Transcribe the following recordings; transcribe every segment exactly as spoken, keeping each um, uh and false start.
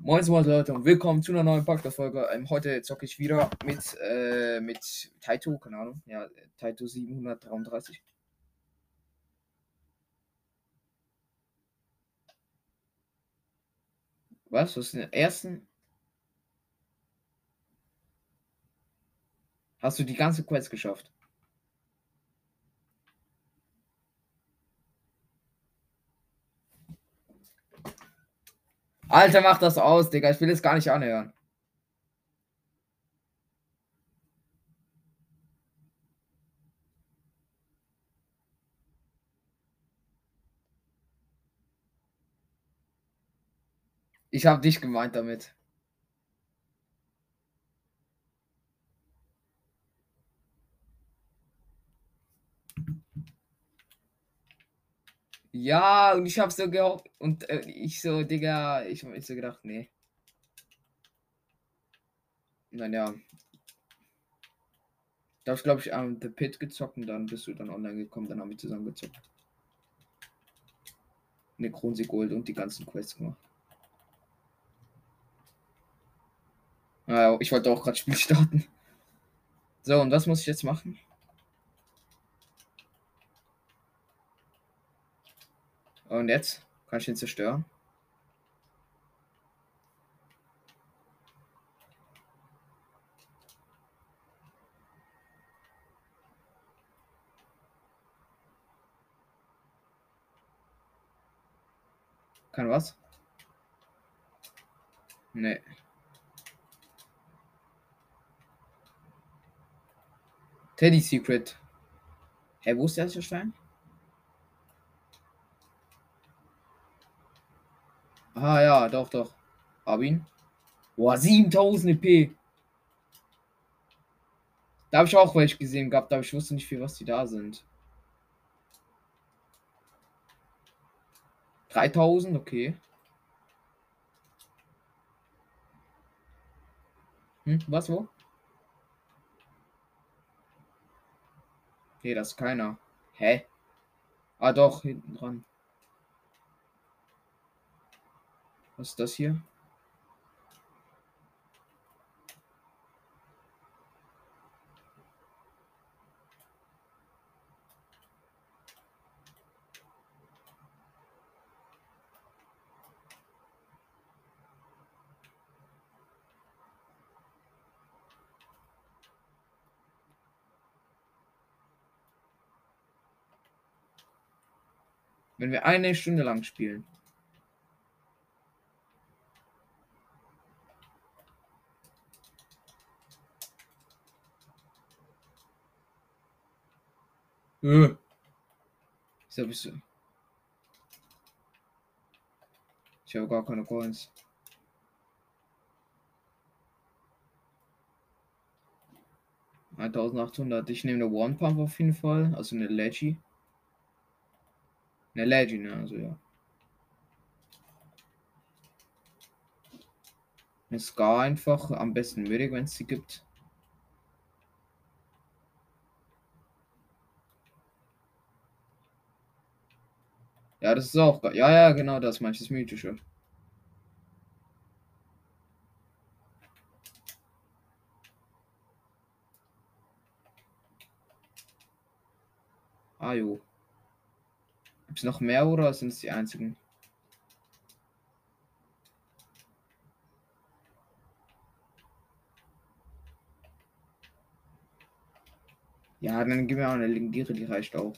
Moin Moin Leute und willkommen zu einer neuen Podcast-Folge. Ähm, heute zocke ich wieder mit, äh, mit Taito, keine Ahnung, ja, Taito siebenhundertdreiunddreißig. Was? Du hast den ersten? Hast du die ganze Quest geschafft? Alter, mach das aus, Digga. Ich will es gar nicht anhören. Ich habe dich gemeint damit. Ja, und ich hab so gehofft, und äh, ich so, Digga, ich hab so gedacht, nee. Naja. Da hab ich, glaube ich, am The Pit gezockt und dann bist du dann online gekommen, dann haben wir zusammen gezockt. Ne, Kronsieg Gold und die ganzen Quests gemacht. Naja, ich wollte auch gerade Spiel starten. So, und was muss ich jetzt machen? Und jetzt kann ich ihn zerstören. Kann was? Nee. Teddy Secret. Hä, hey, wo ist der Stein? Ah ja, doch, doch. Hab ihn. Boah, siebentausend E P. Da habe ich auch welche gesehen gehabt, aber ich wusste nicht viel, was die da sind. dreitausend, okay. Hm, was, wo? Nee, das ist keiner. Hä? Ah doch, hinten dran. Was ist das hier? Wenn wir eine Stunde lang spielen. Äh. Wieso bist du? Ich habe gar keine Coins. eintausendachthundert. Ich nehme eine One Pump auf jeden Fall. Also eine Leggy. Eine Leggy, ne? Also ja. Eine Scar einfach. Am besten Medic, wenn es sie gibt. Ja, das ist auch geil. Ja, ja, genau das meine ich, das Mythische. Ah, jo. Gibt es noch mehr oder sind es die einzigen? Ja, dann gib mir auch eine Legendäre, die reicht auch.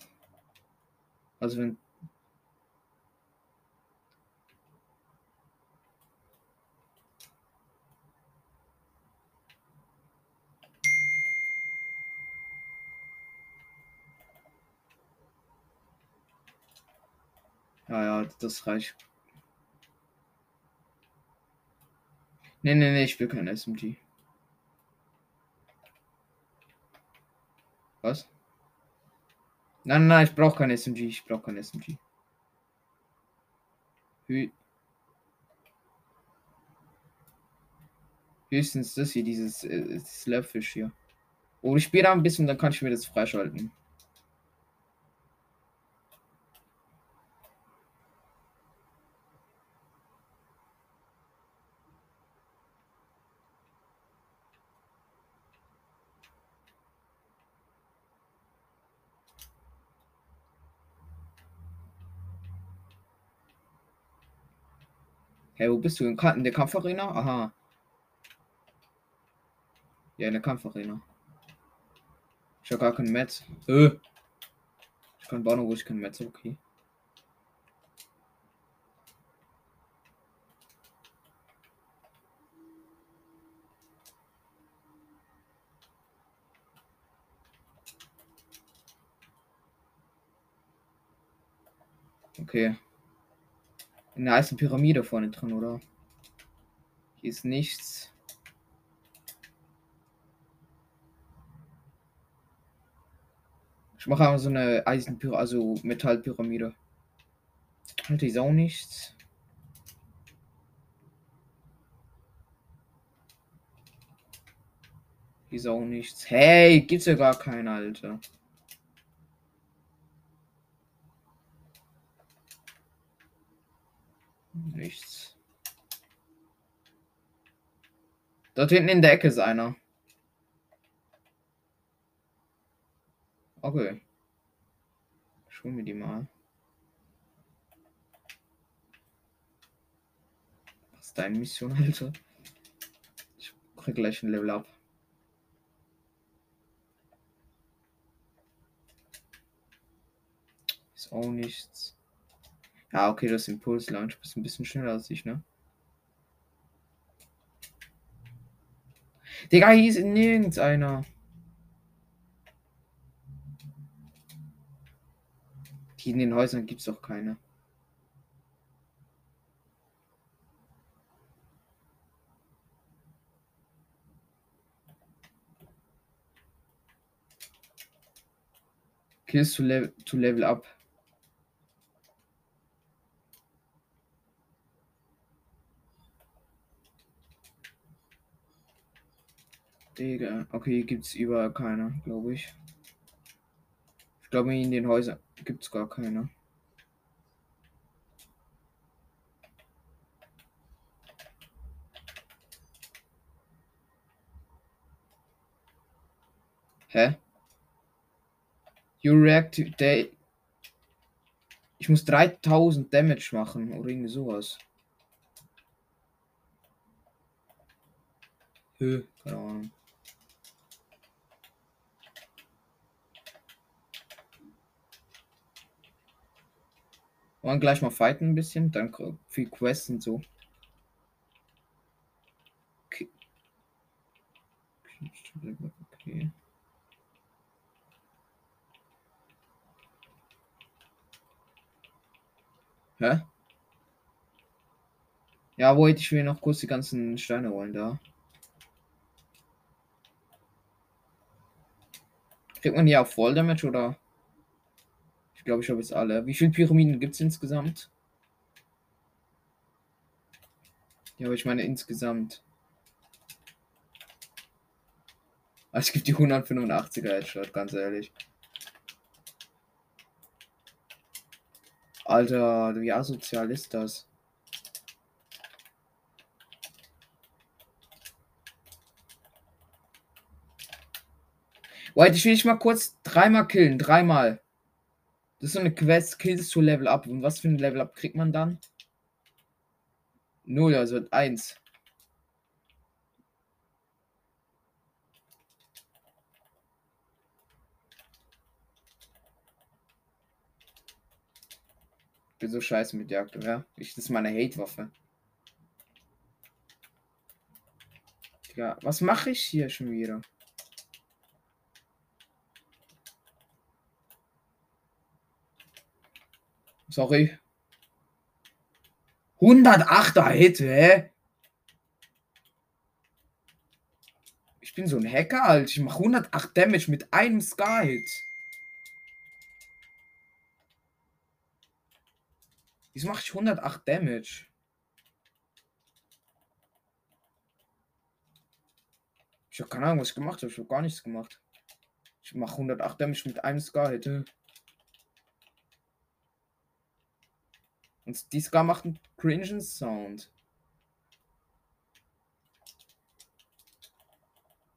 Also, wenn. Ja, ja, das reicht. Nee, nee, nee, ich will kein S M G. Was? Nein, nein, ich brauche kein S M G. Ich brauche kein S M G. Hü- Höchstens das hier, dieses äh, Slapfish hier. Oh, ich spiele da ein bisschen, dann kann ich mir das freischalten. Hey, wo bist du? In der Kampfarena? Aha. Ja, in der Kampfarena. Ich habe gar kein Metz. Äh. Ich kann bauen, wo ich kein Metz habe. Okay. Okay. In der heißen Pyramide vorne drin, oder? Hier ist nichts. Ich mache aber so eine Eisenpyramide, also Metallpyramide. Halt, die ist auch nichts. Die ist auch nichts. Hey, gibt's ja gar keine, Alter. Nichts. Dort hinten in der Ecke ist einer. Okay. Ich hol mir die mal. Was ist deine Mission, Alter? Ich krieg gleich ein Level up. Ist auch nichts. Ja, okay, das Impuls-Launch ist ein bisschen schneller als ich, ne? Digga, hier ist nirgends einer. Hier in den Häusern gibt's doch keine. Kills to level, to level up. Digga. Okay, hier gibt es überall keiner, glaube ich. Ich glaube, in den Häusern gibt es gar keiner. Hä? You reactive day. Ich muss dreitausend Damage machen oder irgendwie sowas. Hö, keine Ahnung. Wollen gleich mal fighten ein bisschen, dann viel Quests und so. Okay. Okay. Hä? Ja, wollte ich mir noch kurz die ganzen Steine holen da. Kriegt man hier auch Fall Damage oder? Ich glaube, ich habe jetzt alle. Wie viele Pyramiden gibt es insgesamt? Ja, aber ich meine insgesamt. Also es gibt die hundertfünfundachtziger Headshot, ganz ehrlich. Alter, wie asozial ist das? Wait, ich will dich mal kurz dreimal killen, dreimal. Das ist so eine Quest, Kills to Level Up. Und was für ein Level Up kriegt man dann? null, also eins. Ich bin so scheiße mit Jagd, oder? Ich, das ist meine Hate-Waffe. Ja, was mache ich hier schon wieder? Sorry. hundertachter Hit, hä? Ich bin so ein Hacker, Alter. Ich mache hundertacht Damage mit einem Sky-Hit. Wieso mache ich hundertacht Damage? Ich habe keine Ahnung, was ich gemacht habe. Ich habe gar nichts gemacht. Ich mache hundertacht Damage mit einem Sky-Hit. Und die Scar macht einen cringen Sound.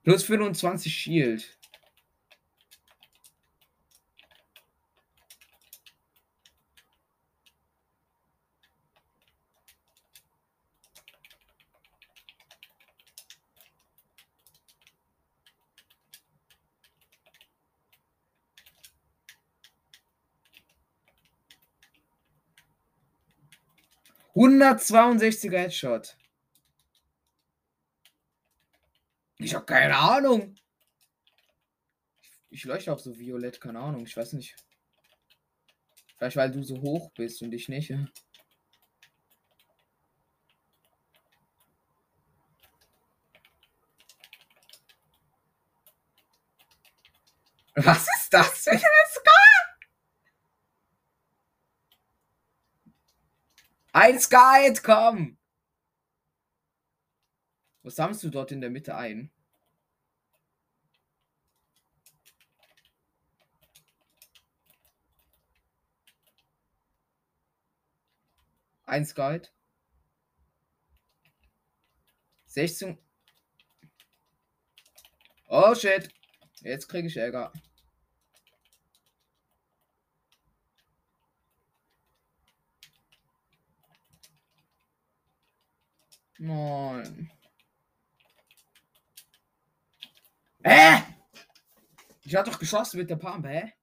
Plus fünfundzwanzig Shield. hundertzweiundsechziger Headshot. Ich habe keine Ahnung. Ich leuchte auch so violett, keine Ahnung, ich weiß nicht. Vielleicht weil du so hoch bist und ich nicht, ja. Was ist das für ein Sky? Ein Sky, komm! Was sammelst du dort in der Mitte ein? Ein Sky. sechzehn. Oh shit. Jetzt kriege ich Ärger. Nein. Hä? Ich habe doch geschossen mit der Pump, hä?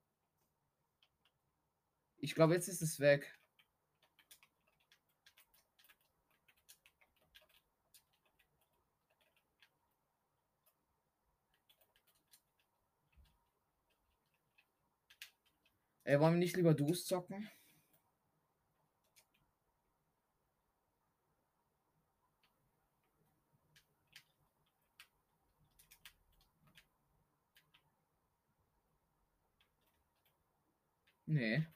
Ich glaube, jetzt ist es weg. Ey, wollen wir nicht lieber Duos zocken? Nee.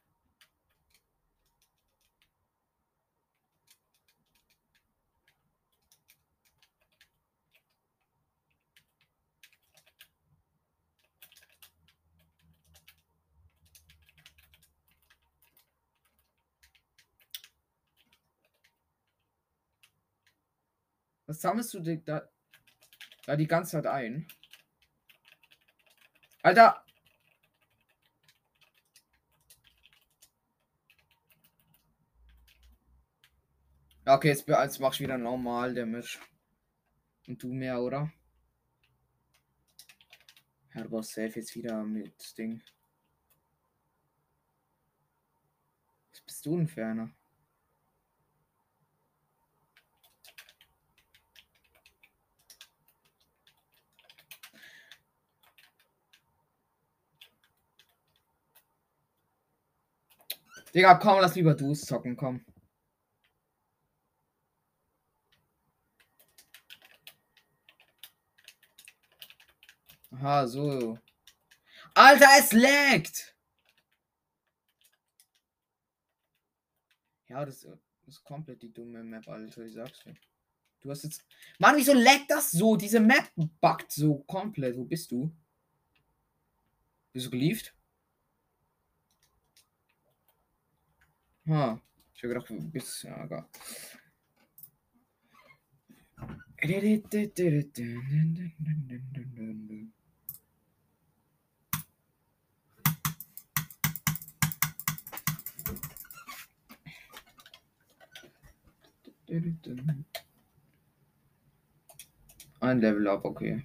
Was sammelst du denn da, da die ganze Zeit ein? Alter! Ja, okay, jetzt, jetzt mach ich wieder normal Damage. Und du mehr, oder? Ja, du brauchst safe jetzt wieder mit Ding. Was bist du denn für einer? Digga, komm, lass lieber Duos zocken, komm. Aha, so. Alter, es laggt! Ja, das ist komplett die dumme Map, Alter, ich sag's dir. Du hast jetzt... Mann, wieso laggt das so? Diese Map buggt so komplett. Wo bist du? Bist du gelieft? Ha, ich hab gedacht, du bist ja gar. Ein Level up, okay.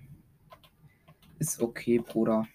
Ist okay, Bruder.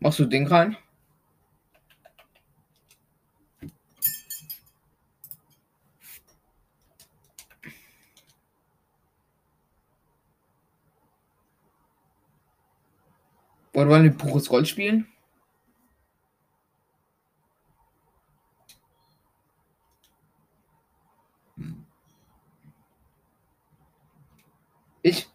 Machst du Ding rein? Wollen wir den Buches Gold spielen? Ich?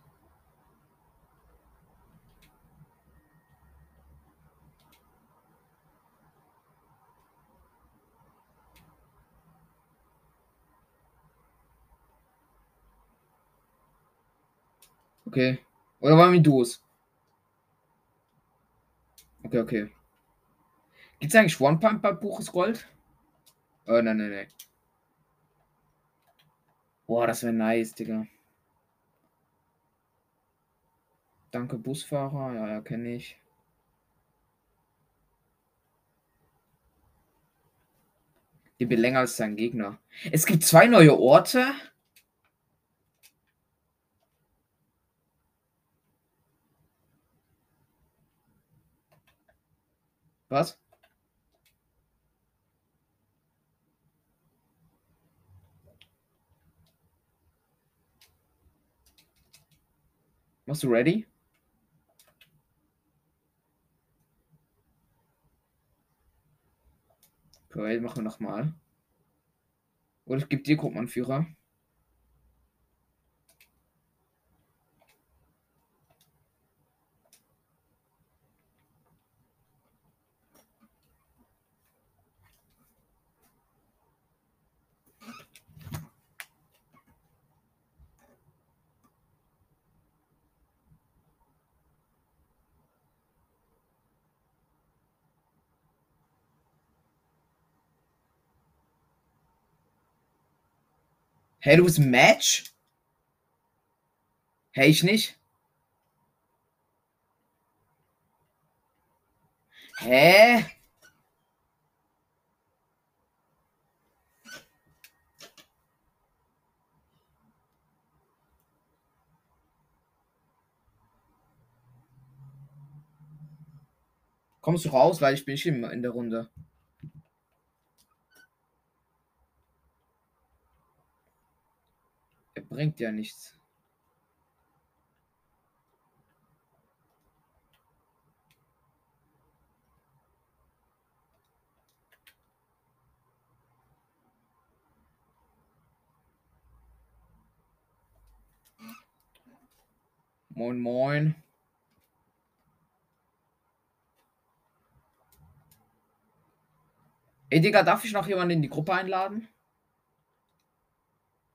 Okay. Oder waren wir Duos? Okay, okay. Gibt's eigentlich One Pump bei Buches Gold? Oh, nein, nein, nein. Boah, das wäre nice, Digga. Danke, Busfahrer. Ja, ja, kenne ich. Die bin länger als dein Gegner. Es gibt zwei neue Orte. Was? Machst du ready? Okay, machen wir nochmal. Oder ich gebe dir Gruppenanführer. Hey, du bist ein Match? Hey, ich nicht? Hä? Kommst du raus, weil ich bin nicht in der Runde. Bringt ja nichts. Moin, moin. Ey, Digga, darf ich noch jemanden in die Gruppe einladen?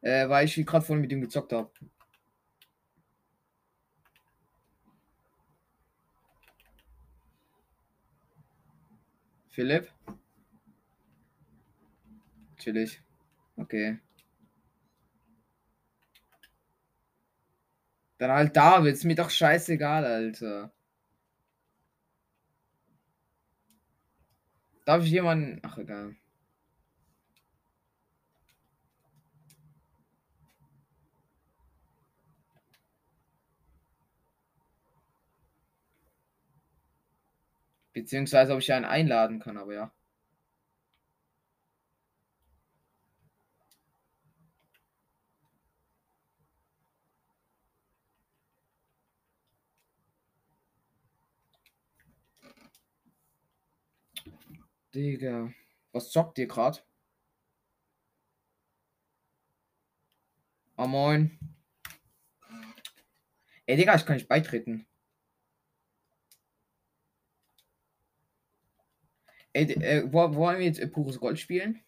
Äh, weil ich gerade vorhin mit ihm gezockt habe. Philipp? Chillig. Okay. Dann halt David, ist mir doch scheißegal, Alter. Darf ich jemanden... Ach, egal. Beziehungsweise, ob ich einen einladen kann, aber ja. Digga, was zockt ihr gerade? Ah, moin. Ey, Digga, ich kann nicht beitreten. Ey, äh, wo, wollen wir jetzt äh, pures Gold spielen?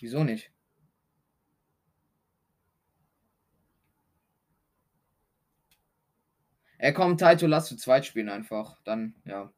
Wieso nicht? Ey, komm, Taito, lass zu zweit spielen einfach. Dann, ja.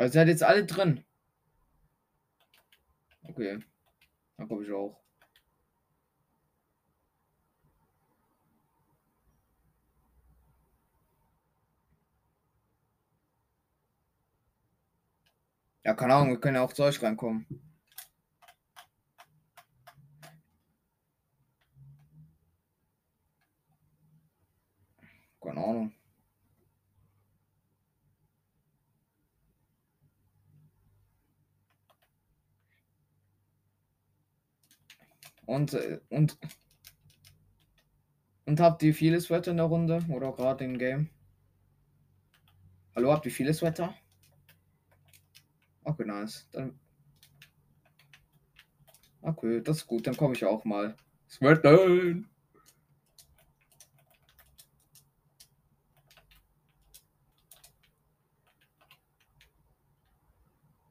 Also seid jetzt alle drin. Okay. Dann komme ich auch. Ja, keine Ahnung, wir können ja auch zu euch reinkommen. Keine Ahnung. Und, und, und habt ihr viele Sweater in der Runde oder gerade im Game? Hallo, habt ihr viele Sweater? Okay, nice. Dann okay, das ist gut, dann komme ich auch mal. Sweater!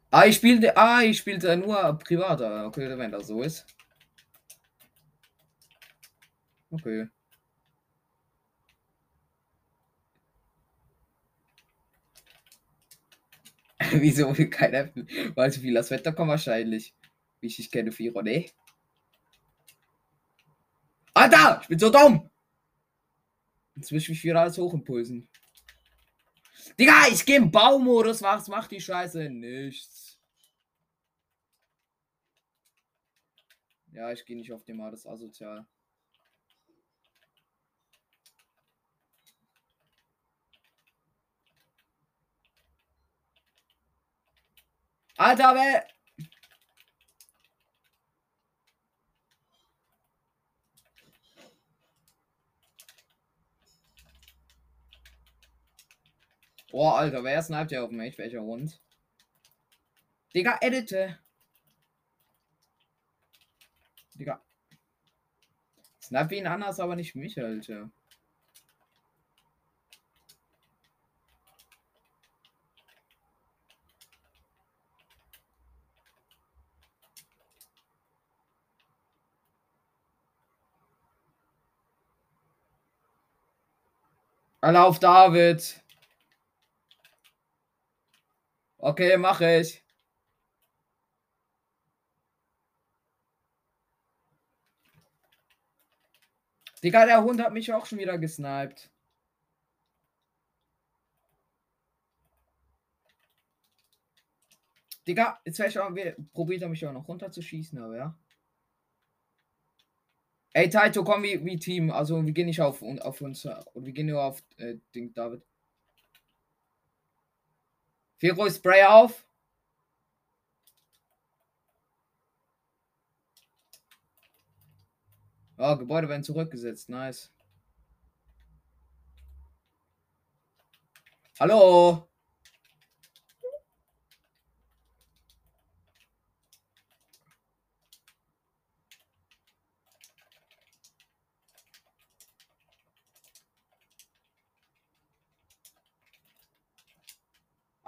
Ah, ich spielte, ah, ich spielte nur privat. Okay, wenn das so ist. Okay. Wieso will keiner? Weil so viel das Wetter kommt wahrscheinlich. Wie ich kenne Firo, ne? Alter! Ich bin so dumm! Jetzt will ich mich wieder alles hochimpulsen. Digga, ich gehe im Baumodus, was macht die Scheiße? Nichts. Ja, ich gehe nicht auf den Modus, asozial. Alter, wer... Boah, Alter, wer sniped ja auf mich? Welcher Hund? Digga, edite! Digga. Snipe ihn anders, aber nicht mich, Alter. Alle auf David. Okay, mache ich. Digga, der Hund hat mich auch schon wieder gesniped. Digga, jetzt wär ich auch, probiert er mich auch noch runterzuschießen, aber ja. Ey, Taito, komm, wie, wie Team. Also, wir gehen nicht auf, auf uns. Und wir gehen nur auf äh, Ding David. Firo, Spray auf. Oh, Gebäude werden zurückgesetzt. Nice. Hallo.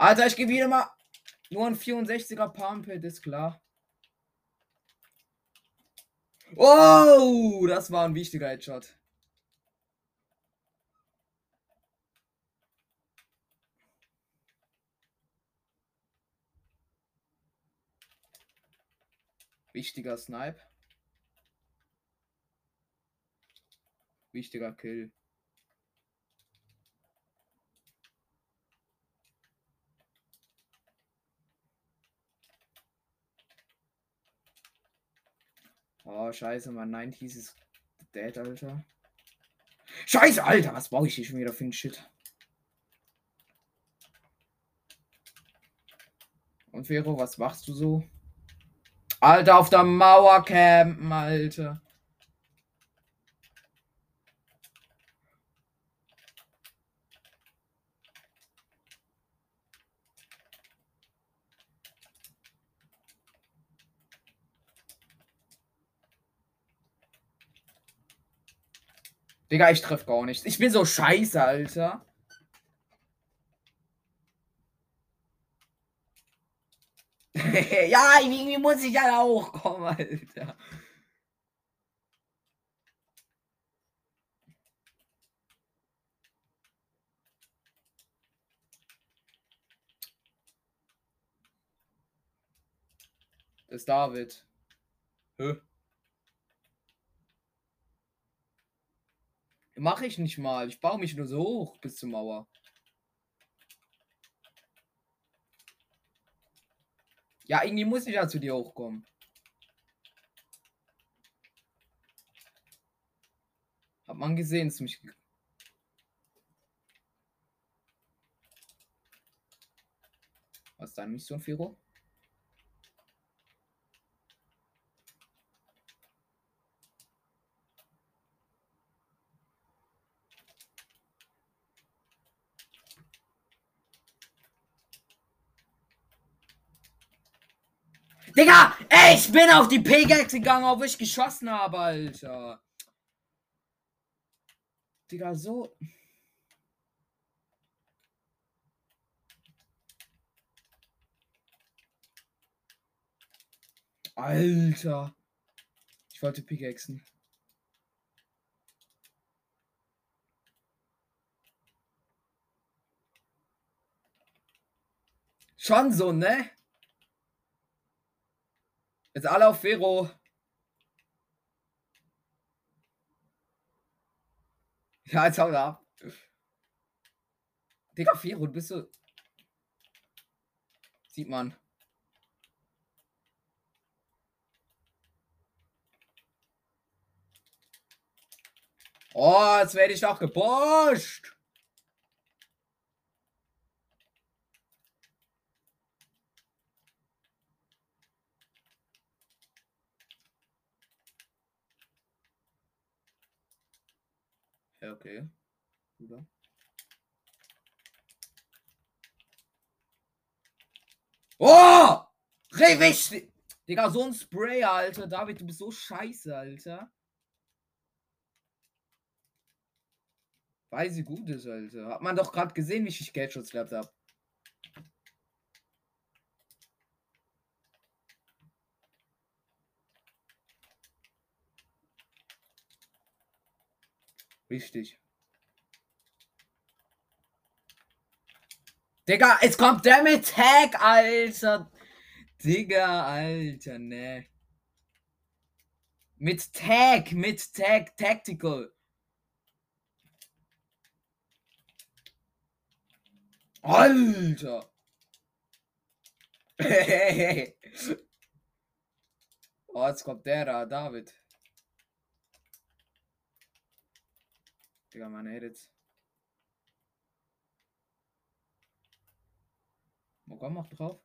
Alter, ich gebe wieder mal nur ein vierundsechziger Pumpet, ist klar. Oh, das war ein wichtiger Headshot. Wichtiger Snipe. Wichtiger Kill. Oh, scheiße, mein neunziger ist dead, Alter. Scheiße, Alter, was brauche ich hier schon wieder für ein Shit? Und Firo, was machst du so? Alter, auf der Mauer campen, Alter. Digga, ich treffe gar nichts. Ich bin so scheiße, Alter. Ja, irgendwie muss ich ja auch kommen, Alter. Das ist David. Hä? Mache ich nicht mal. Ich baue mich nur so hoch bis zur Mauer. Ja, irgendwie muss ich ja zu dir hochkommen. Hat man gesehen, es mich. deine Mission, Firo? Digga, ey, ich bin auf die P-Gags gegangen, obwohl ich geschossen habe, Alter. Digga, so. Alter. Ich wollte Pickaxen. Schon so, ne? Jetzt alle auf Firo. Ja, jetzt hau da ab. Digga, Firo, du bist so... Sieht man. Oh, jetzt werde ich doch gepusht. Ja, okay. Oder? Oh! Richtig! Digga, so ein Spray, Alter. David, du bist so scheiße, Alter. Weil sie gut ist, Alter. Hat man doch gerade gesehen, wie ich Geldschutz gehabt habe. Richtig. Digga, es kommt der mit Tag, Alter. Digga, Alter, ne. Mit Tag, mit Tag, Tactical. Alter! Hey, hey. Oh, jetzt kommt der da, David. Digga, meine Edits. Wo komm noch drauf?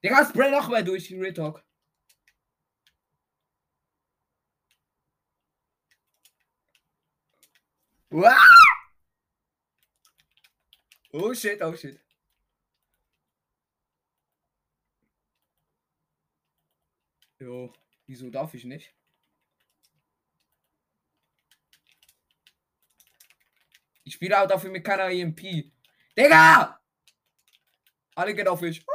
Digga, spray noch mal durch, Real Talk. Wow. Oh shit, oh shit. Jo, wieso darf ich nicht? Ich spiele auch dafür mit keiner E M P. Digga! Alle gehen auf mich.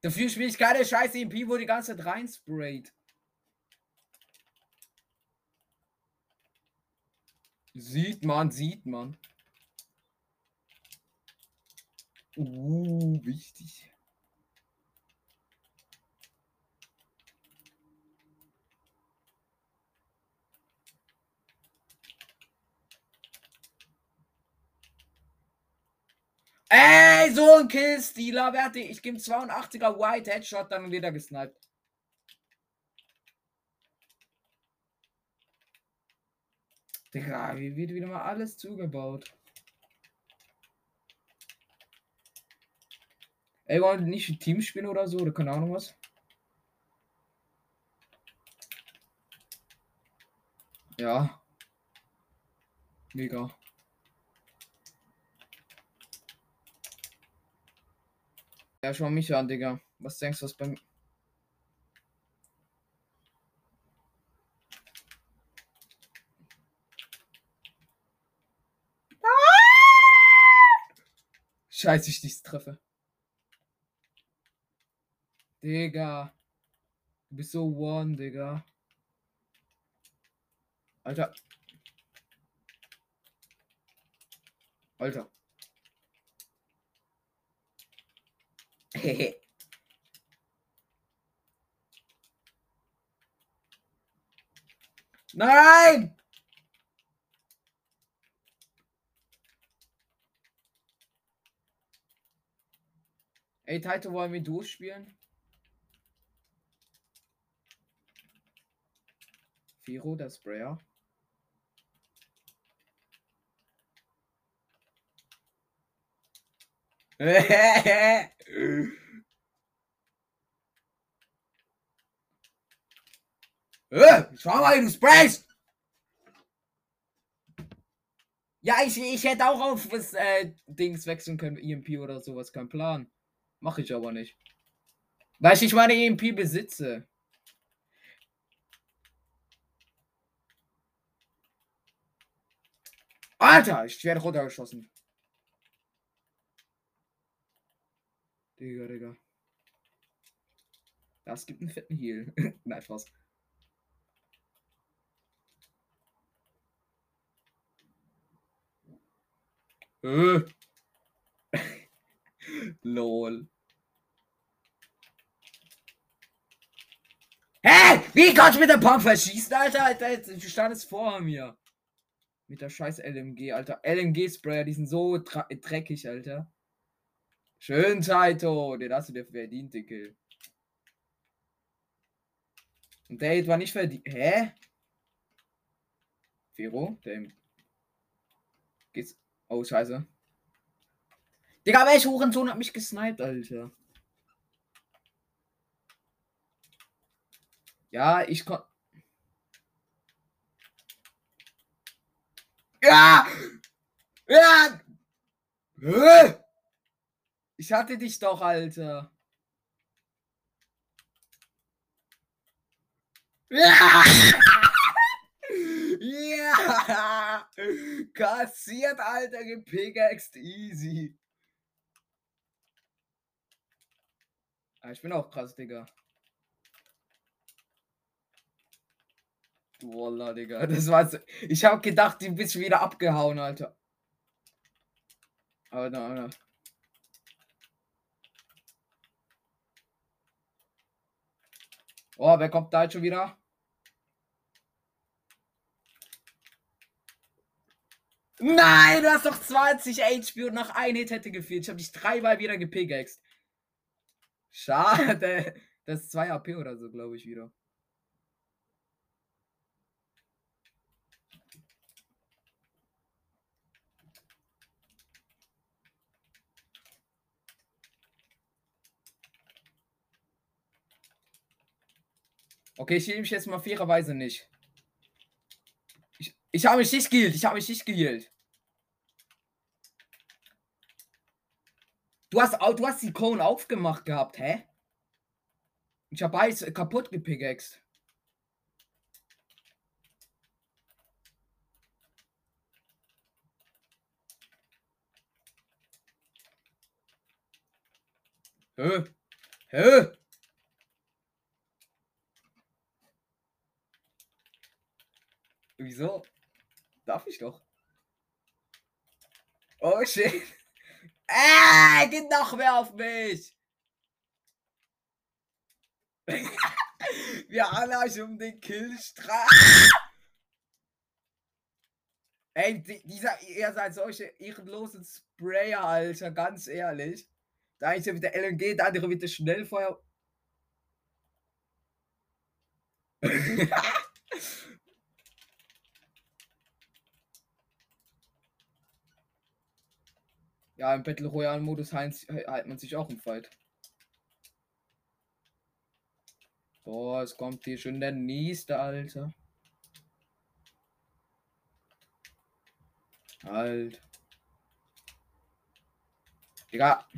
Dafür spiele ich keine scheiß E M P, wo die ganze Zeit reinsprayt. Sieht man, sieht man. Uh, wichtig. Ey, so ein Killstealer, werte ich. Ich gebe zweiundachtziger White Headshot, dann wieder gesniped. Digga, hier wird wieder mal alles zugebaut. Ey, wollen wir nicht Team spielen oder so? Oder keine Ahnung was? Ja. Mega. Ja, schau mich an, Digga. Was denkst du, was bei mir... Ah! Scheiße, ich dich treffe. Digga. Du bist so one, Digga. Alter. Alter. Hehe. Nein! Ey, Taito, wollen wir durchspielen? Firo, der Sprayer. Schau mal, du sprayst! Ja, ich, ich hätte auch auf das äh, Dings wechseln können, E M P oder sowas, kein Plan. Mache ich aber nicht. Weil ich meine E M P besitze. Alter, ich werde runtergeschossen. Digga, Digga. Das gibt einen fetten Heal. Nein, Spaß. Lol. Hey! Wie kannst du mit der Pump verschießen, Alter? Alter, du standest vor mir. Mit der scheiß L M G, Alter. L M G-Sprayer, die sind so dreckig, Alter. Schön, Taito. Den hast du dir verdient, Dicke. Und der war nicht verdient. Hä? Firo? Der geht's. Oh, scheiße. Digga, welch Hurensohn hat mich gesniped, Alter. Ja, ich kon... Ja! Ja! Ich hatte dich doch, Alter. Ja! Ja! Kassiert, Alter, gepickaxt, easy. Ich bin auch krass, Digga. Du Wallah, Digga. Das war's. Ich hab gedacht, die bist wieder abgehauen, Alter. Aber na, na. Oh, wer kommt da jetzt schon wieder? Nein, du hast doch zwanzig H P und noch ein Hit hätte gefehlt. Ich hab dich dreimal wieder gepickaxt. Schade. Das ist zwei H P oder so, glaube ich, wieder. Okay, ich heal mich jetzt mal fairerweise nicht. Ich, ich habe mich nicht gehealt. Ich habe mich nicht gehealt. Du hast, du hast die Cone aufgemacht gehabt, hä? Ich hab alles kaputt gepickaxt. Hä? Hä? Wieso? Darf ich doch? Oh shit. Äh, geht noch mehr auf mich! Wir alle euch um den Killstrahl. Ey, dieser, ihr seid solche ehrenlosen Sprayer, Alter, ganz ehrlich. Der eine ist mit der L M G, der andere mit der Schnellfeuer. Ja, im Battle Royale Modus hält man sich auch im Fight. Boah, es kommt hier schon der nächste, Alter. Halt. Digga.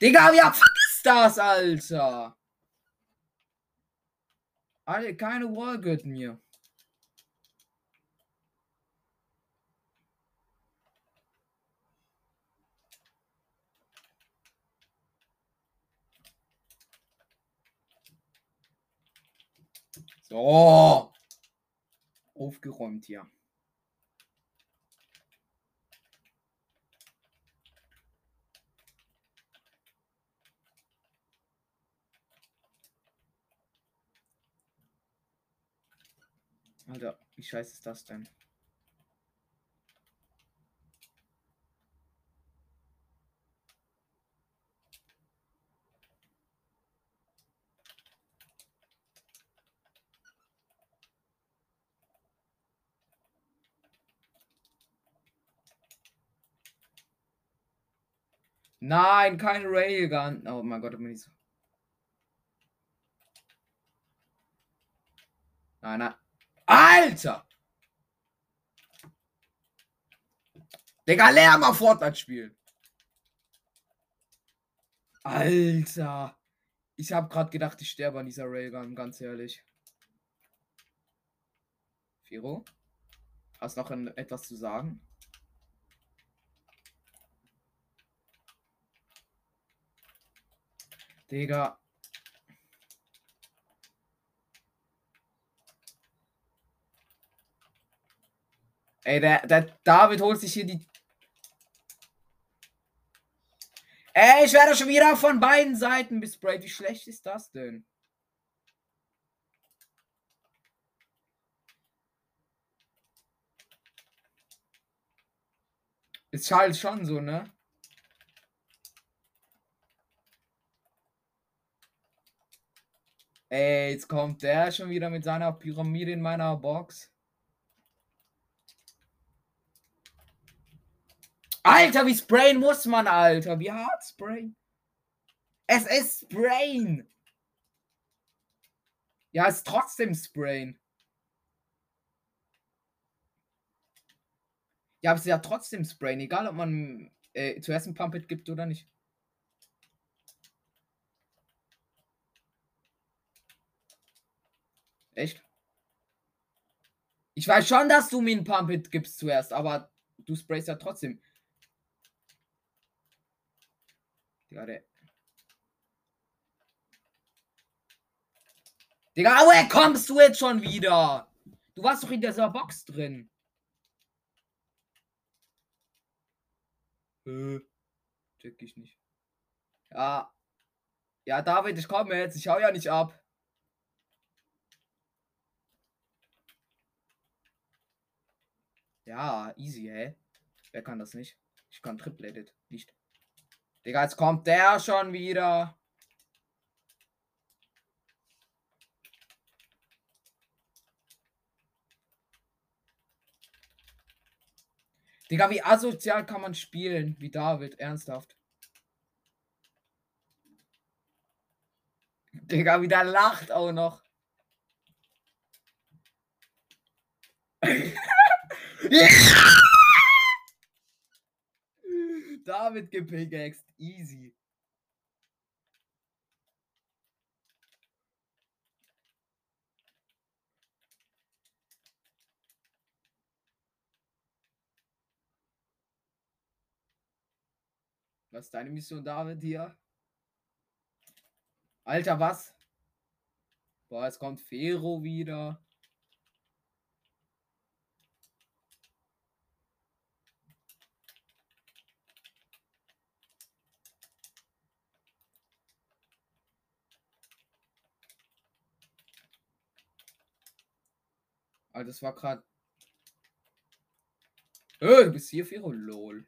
Digga, wie ist das, Alter? Alter, keine Wall gehört mir. So. Aufgeräumt hier. Alter, wie scheiße ist das denn? Nein, keine Railgun. Oh mein Gott, hab mir nicht so. Nein, nein. Alter! Digga, lern mal Fortnite spielen. Alter. Ich hab grad gedacht, ich sterbe an dieser Railgun, ganz ehrlich. Firo? Hast noch ein, etwas zu sagen? Digga. Ey, der, der David holt sich hier die... Ey, ich werde schon wieder von beiden Seiten besprayt. Wie schlecht ist das denn? Ist halt schon so, ne? Ey, jetzt kommt der schon wieder mit seiner Pyramide in meiner Box. Alter, wie sprayen muss man, Alter. Wie hart sprayen? Es ist sprayen. Ja, es ist trotzdem sprayen. Ja, aber es ist ja trotzdem sprayen. Egal, ob man äh, zuerst ein Pump-It gibt oder nicht. Echt? Ich weiß schon, dass du mir ein Pump-It gibst zuerst, aber du sprayst ja trotzdem. Digga, der. Digga, woher kommst du jetzt schon wieder? Du warst doch in dieser Box drin. Äh, check ich nicht. Ja. Ja, David, ich komme jetzt. Ich hau ja nicht ab. Ja, easy, hä? Wer kann das nicht? Ich kann triplated nicht. Digga, jetzt kommt der schon wieder. Digga, wie asozial kann man spielen? Wie David, ernsthaft. Digga, wie der lacht auch noch. David gepickaxt. Easy. Was ist deine Mission, David, hier? Alter, was? Boah, jetzt kommt Firo wieder. Alter, das war gerade... Öh, du bist hier, Firo, lol.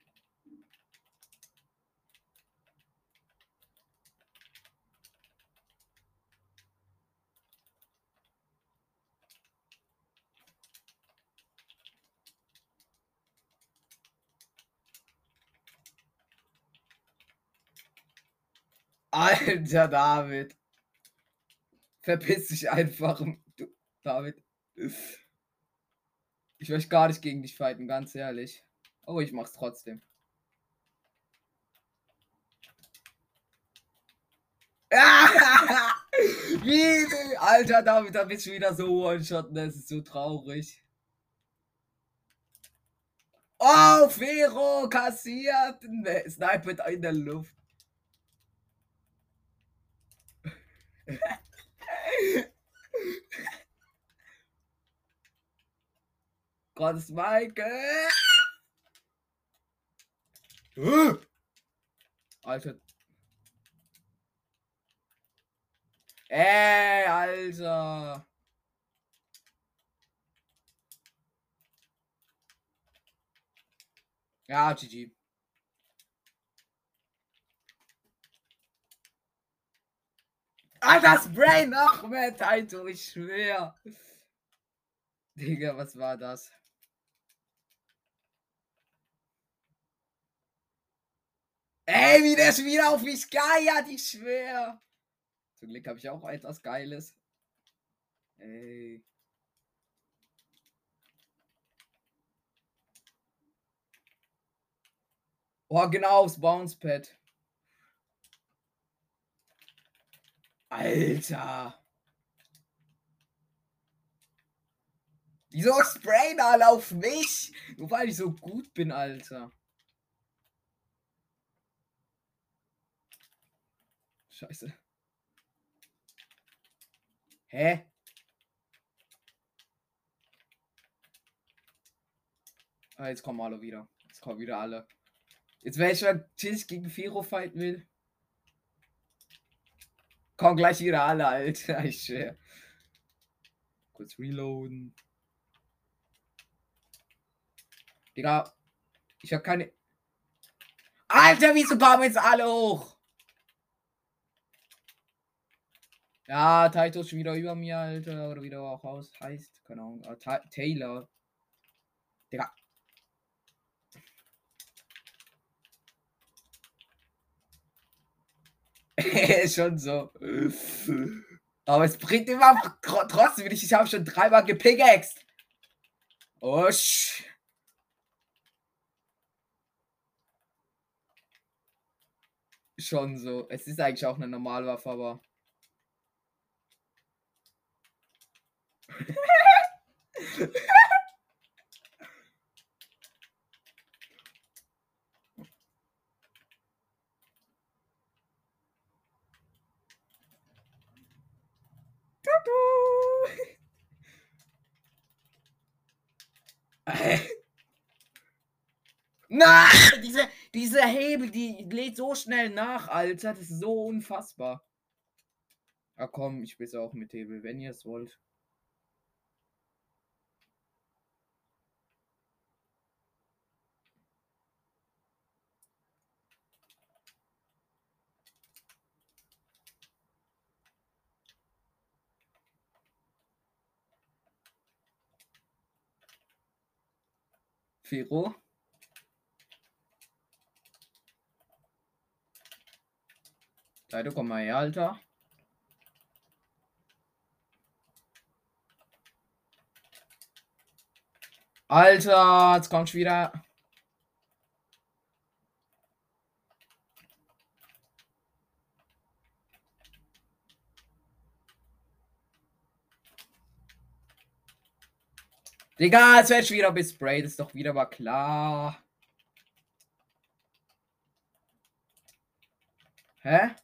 Alter, David. Verpiss dich einfach, du, David. Ich möchte gar nicht gegen dich fighten, ganz ehrlich. Aber ich mach's trotzdem. Wie? Alter, David, da bist du wieder so one-shot, das ist so traurig. Oh, Firo kassiert! Ne, Sniper in der Luft. Gottes Michael! Uh. Alter. Ey, Alter. Ja, G G. Alter, Spray noch mehr, Taito, ich schwör. Digga, was war das? Ey, wie das wieder auf mich geiert, ich schwör. Zum Glück habe ich auch etwas Geiles. Ey. Oh, genau, aufs Bounce-Pad. Alter. Wieso sprayen alle auf mich? Nur weil ich so gut bin, Alter. Scheiße. Hä? Ah, jetzt kommen alle wieder. Jetzt kommen wieder alle. Jetzt wäre ich natürlich gegen Firo fighten will. Komm gleich wieder alle, Alter. Ich schwör. Kurz reloaden. Digga. Ich hab keine. Alter, wieso kommen jetzt alle hoch? Ja, Taito ist schon wieder über mir, Alter. Oder wieder auch raus heißt. Keine Ahnung. Ta Taylor. Digga. Ist schon so. Aber es bringt immer trotzdem nicht. Ich habe schon dreimal gepickaxt. Oh, sch. Schon so. Es ist eigentlich auch eine Normalwaffe, aber. Nein! Diese, diese Hebel, die lädt so schnell nach, Alter. Das ist so unfassbar. Ah komm, ich spiel's auch mit Hebel, wenn ihr es wollt. Firo. Taito, komm mal her, Alter. Alter, jetzt kommt's wieder. Digga, es wird schon wieder besprayt, ist doch wieder mal klar. Hä?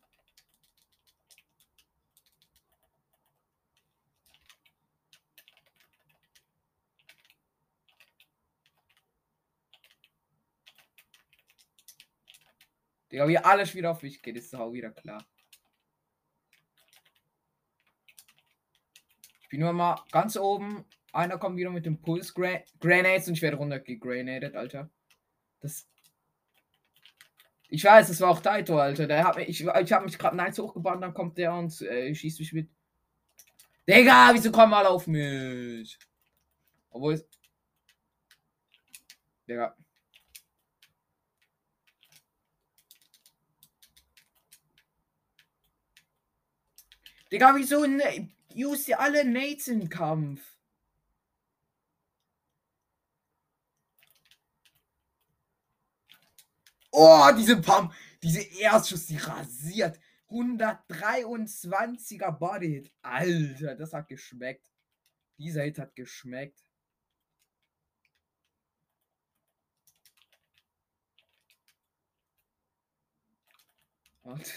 Digga, wie alles wieder auf mich geht, ist doch auch wieder klar. Ich bin nur mal ganz oben. Einer kommt wieder mit dem Pulse Gran Grenades und ich werde runtergegranadet, Alter. Das. Ich weiß, das war auch Taito, Alter. Der hat mich, ich ich habe mich gerade eins hochgebaut und dann kommt der und äh, schießt mich mit. Digga, wieso kommen alle auf mich? Obwohl es. Digga. Digga, wieso use ihr alle Nades im Kampf? Oh, diese Pam, diese Erstschuss, die rasiert. hundertdreiundzwanziger Bodyhit. Alter, das hat geschmeckt. Dieser Hit hat geschmeckt. Und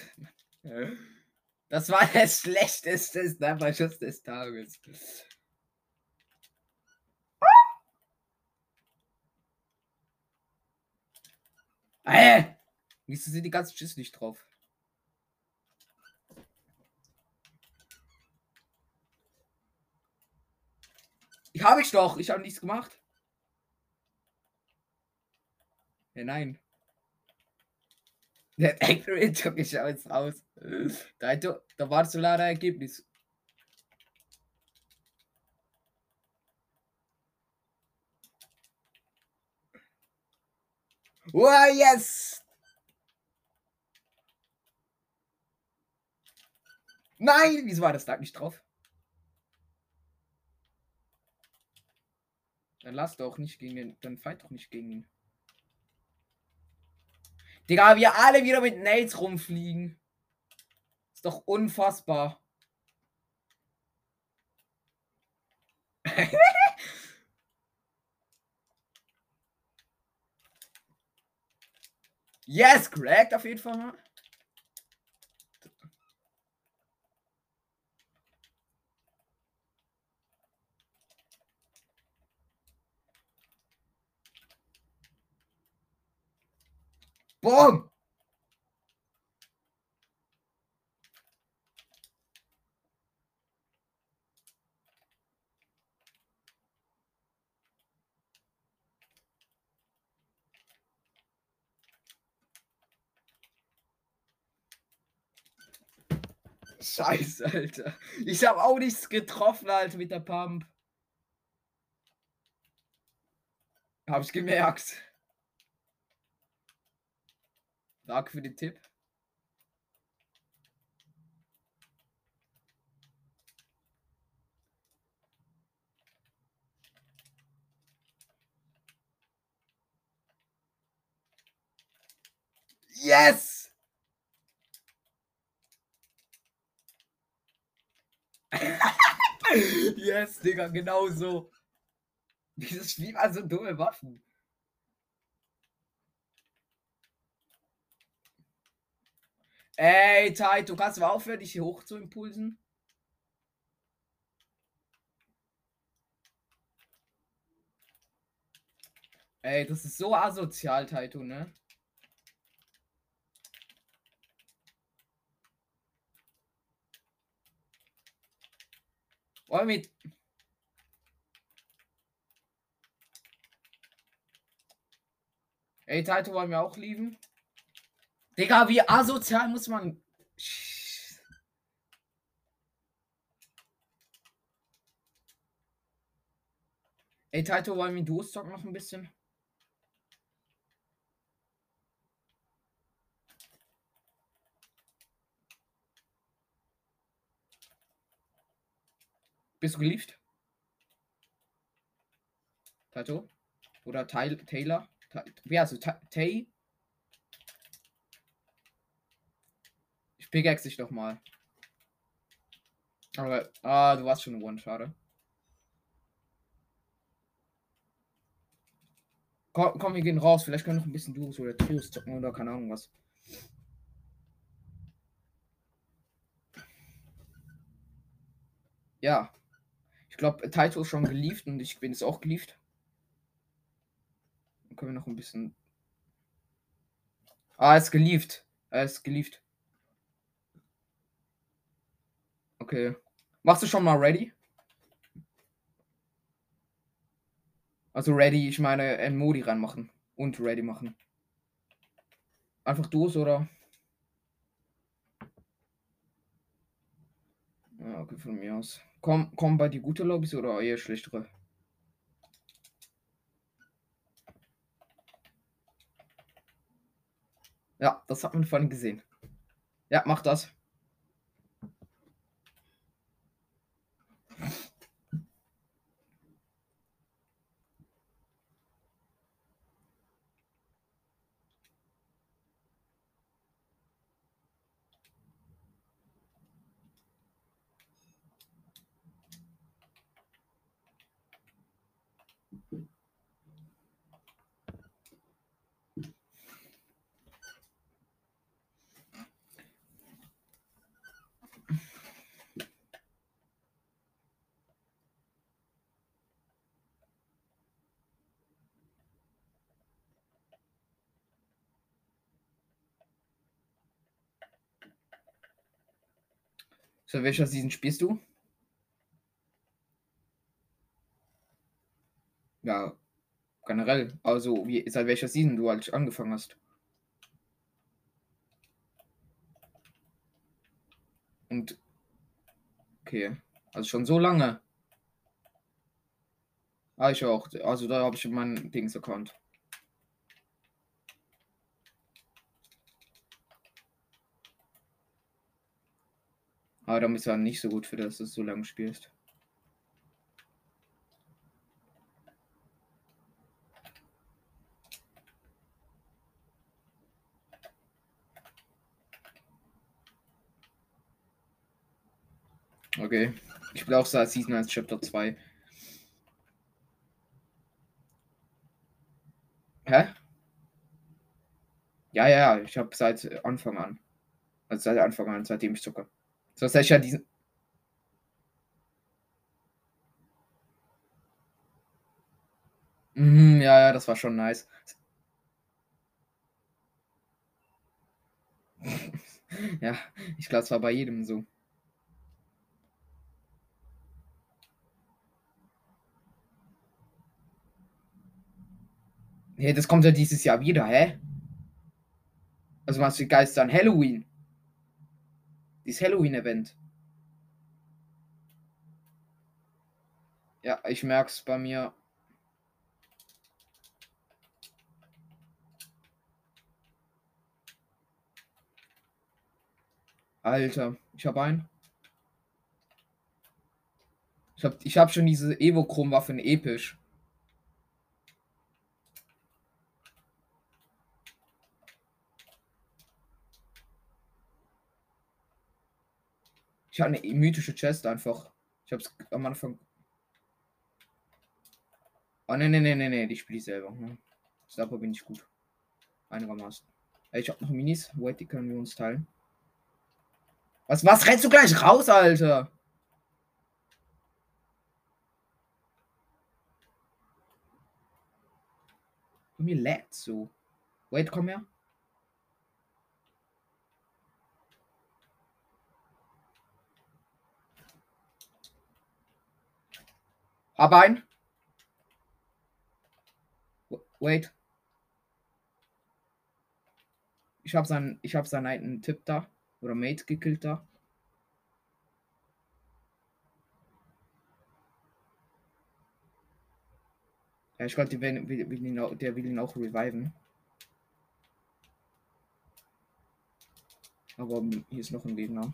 das war der schlechteste Sniper-Schuss des Tages. Ey! Wieso sind die ganzen Schüsse nicht drauf? Ich habe ich doch! Ich habe nichts gemacht! Ja, nein. Der Accurate, ich schau jetzt raus. Da, da warst du leider Ergebnis. Oh, yes! Nein, wieso war das da nicht drauf? Dann lass doch nicht gegen den. Dann fight doch nicht gegen ihn. Digga, wir alle wieder mit Nades rumfliegen. Ist doch unfassbar. Yes, cracked auf jeden Fall. Boom! Scheiße, Alter. Ich habe auch nichts getroffen, Alter, mit der Pump. Hab ich gemerkt. Danke für den Tipp. Yes! Yes, Digga, genau so. Dieses Spiel war so dumme Waffen. Ey, Taito, kannst du aufhören, dich hier hoch zu impulsen? Ey, das ist so asozial, Taito, ne? Wollen wir... Ey, Taito, wollen wir auch lieben? Digga, wie asozial muss man... Ey, Taito, wollen wir Duo-Stock noch ein bisschen? Bist du gelieft? Taito? Oder Ty Taylor? Ta Wie heißt du? Ta Tay? Pickaxe dich doch mal. Aber, ah, du warst schon One, schade. Komm, komm, wir gehen raus. Vielleicht können wir noch ein bisschen Duos oder Trios zocken oder keine Ahnung was. Ja. Ich glaube, Taito ist schon gelieft und ich bin jetzt auch gelieft. Dann können wir noch ein bisschen... Ah, er ist gelieft. Er ist gelieft. Okay. Machst du schon mal ready? Also ready, ich meine ein Modi reinmachen und ready machen. Einfach durch, oder? Ja, okay, von mir aus. Komm, komm bei die gute Lobbys oder eher schlechtere? Ja, das hat man vorhin gesehen. Ja, mach das. So, welcher Season spielst du? Ja, generell. Also, wie, seit welcher Season du halt angefangen hast. Und, okay. Also schon so lange. Ah, ich auch. Also, da habe ich meinen Dings-Account. Aber da bist du nicht so gut für, dass du so lange spielst. Okay. Ich bin auch so als Season eins Chapter zwei. Hä? Ja, ja, ich habe seit Anfang an. Also seit Anfang an, seitdem ich zocke. Sonst hätte ich ja diesen... Mhm, ja, ja, das war schon nice. Ja, ich glaube, es war bei jedem so. Nee, das kommt ja dieses Jahr wieder, hä? Also machst du Geister an Halloween. Dieses Halloween-Event. Ja, ich merk's bei mir. Alter, ich hab einen. Ich hab, ich hab schon diese Evo-Chrom-Waffe in episch. Ich habe eine mythische Chest einfach. Ich habe es am Anfang. Oh ne, ne, ne, ne, ne, die spiele ich selber. Ne? Dafür bin ich gut. Einigermaßen. Ich habe noch Minis. Wait, die können wir uns teilen. Was, was rennst du gleich raus, Alter? Bei mir lädt so. Wait, komm her. Hab ein. Wait. Ich hab seinen, ich hab seinen einen Tipp da. Oder Mate gekillt da. Ja, ich glaube, der will ihn auch, der will ihn auch reviven. Aber hier ist noch ein Gegner.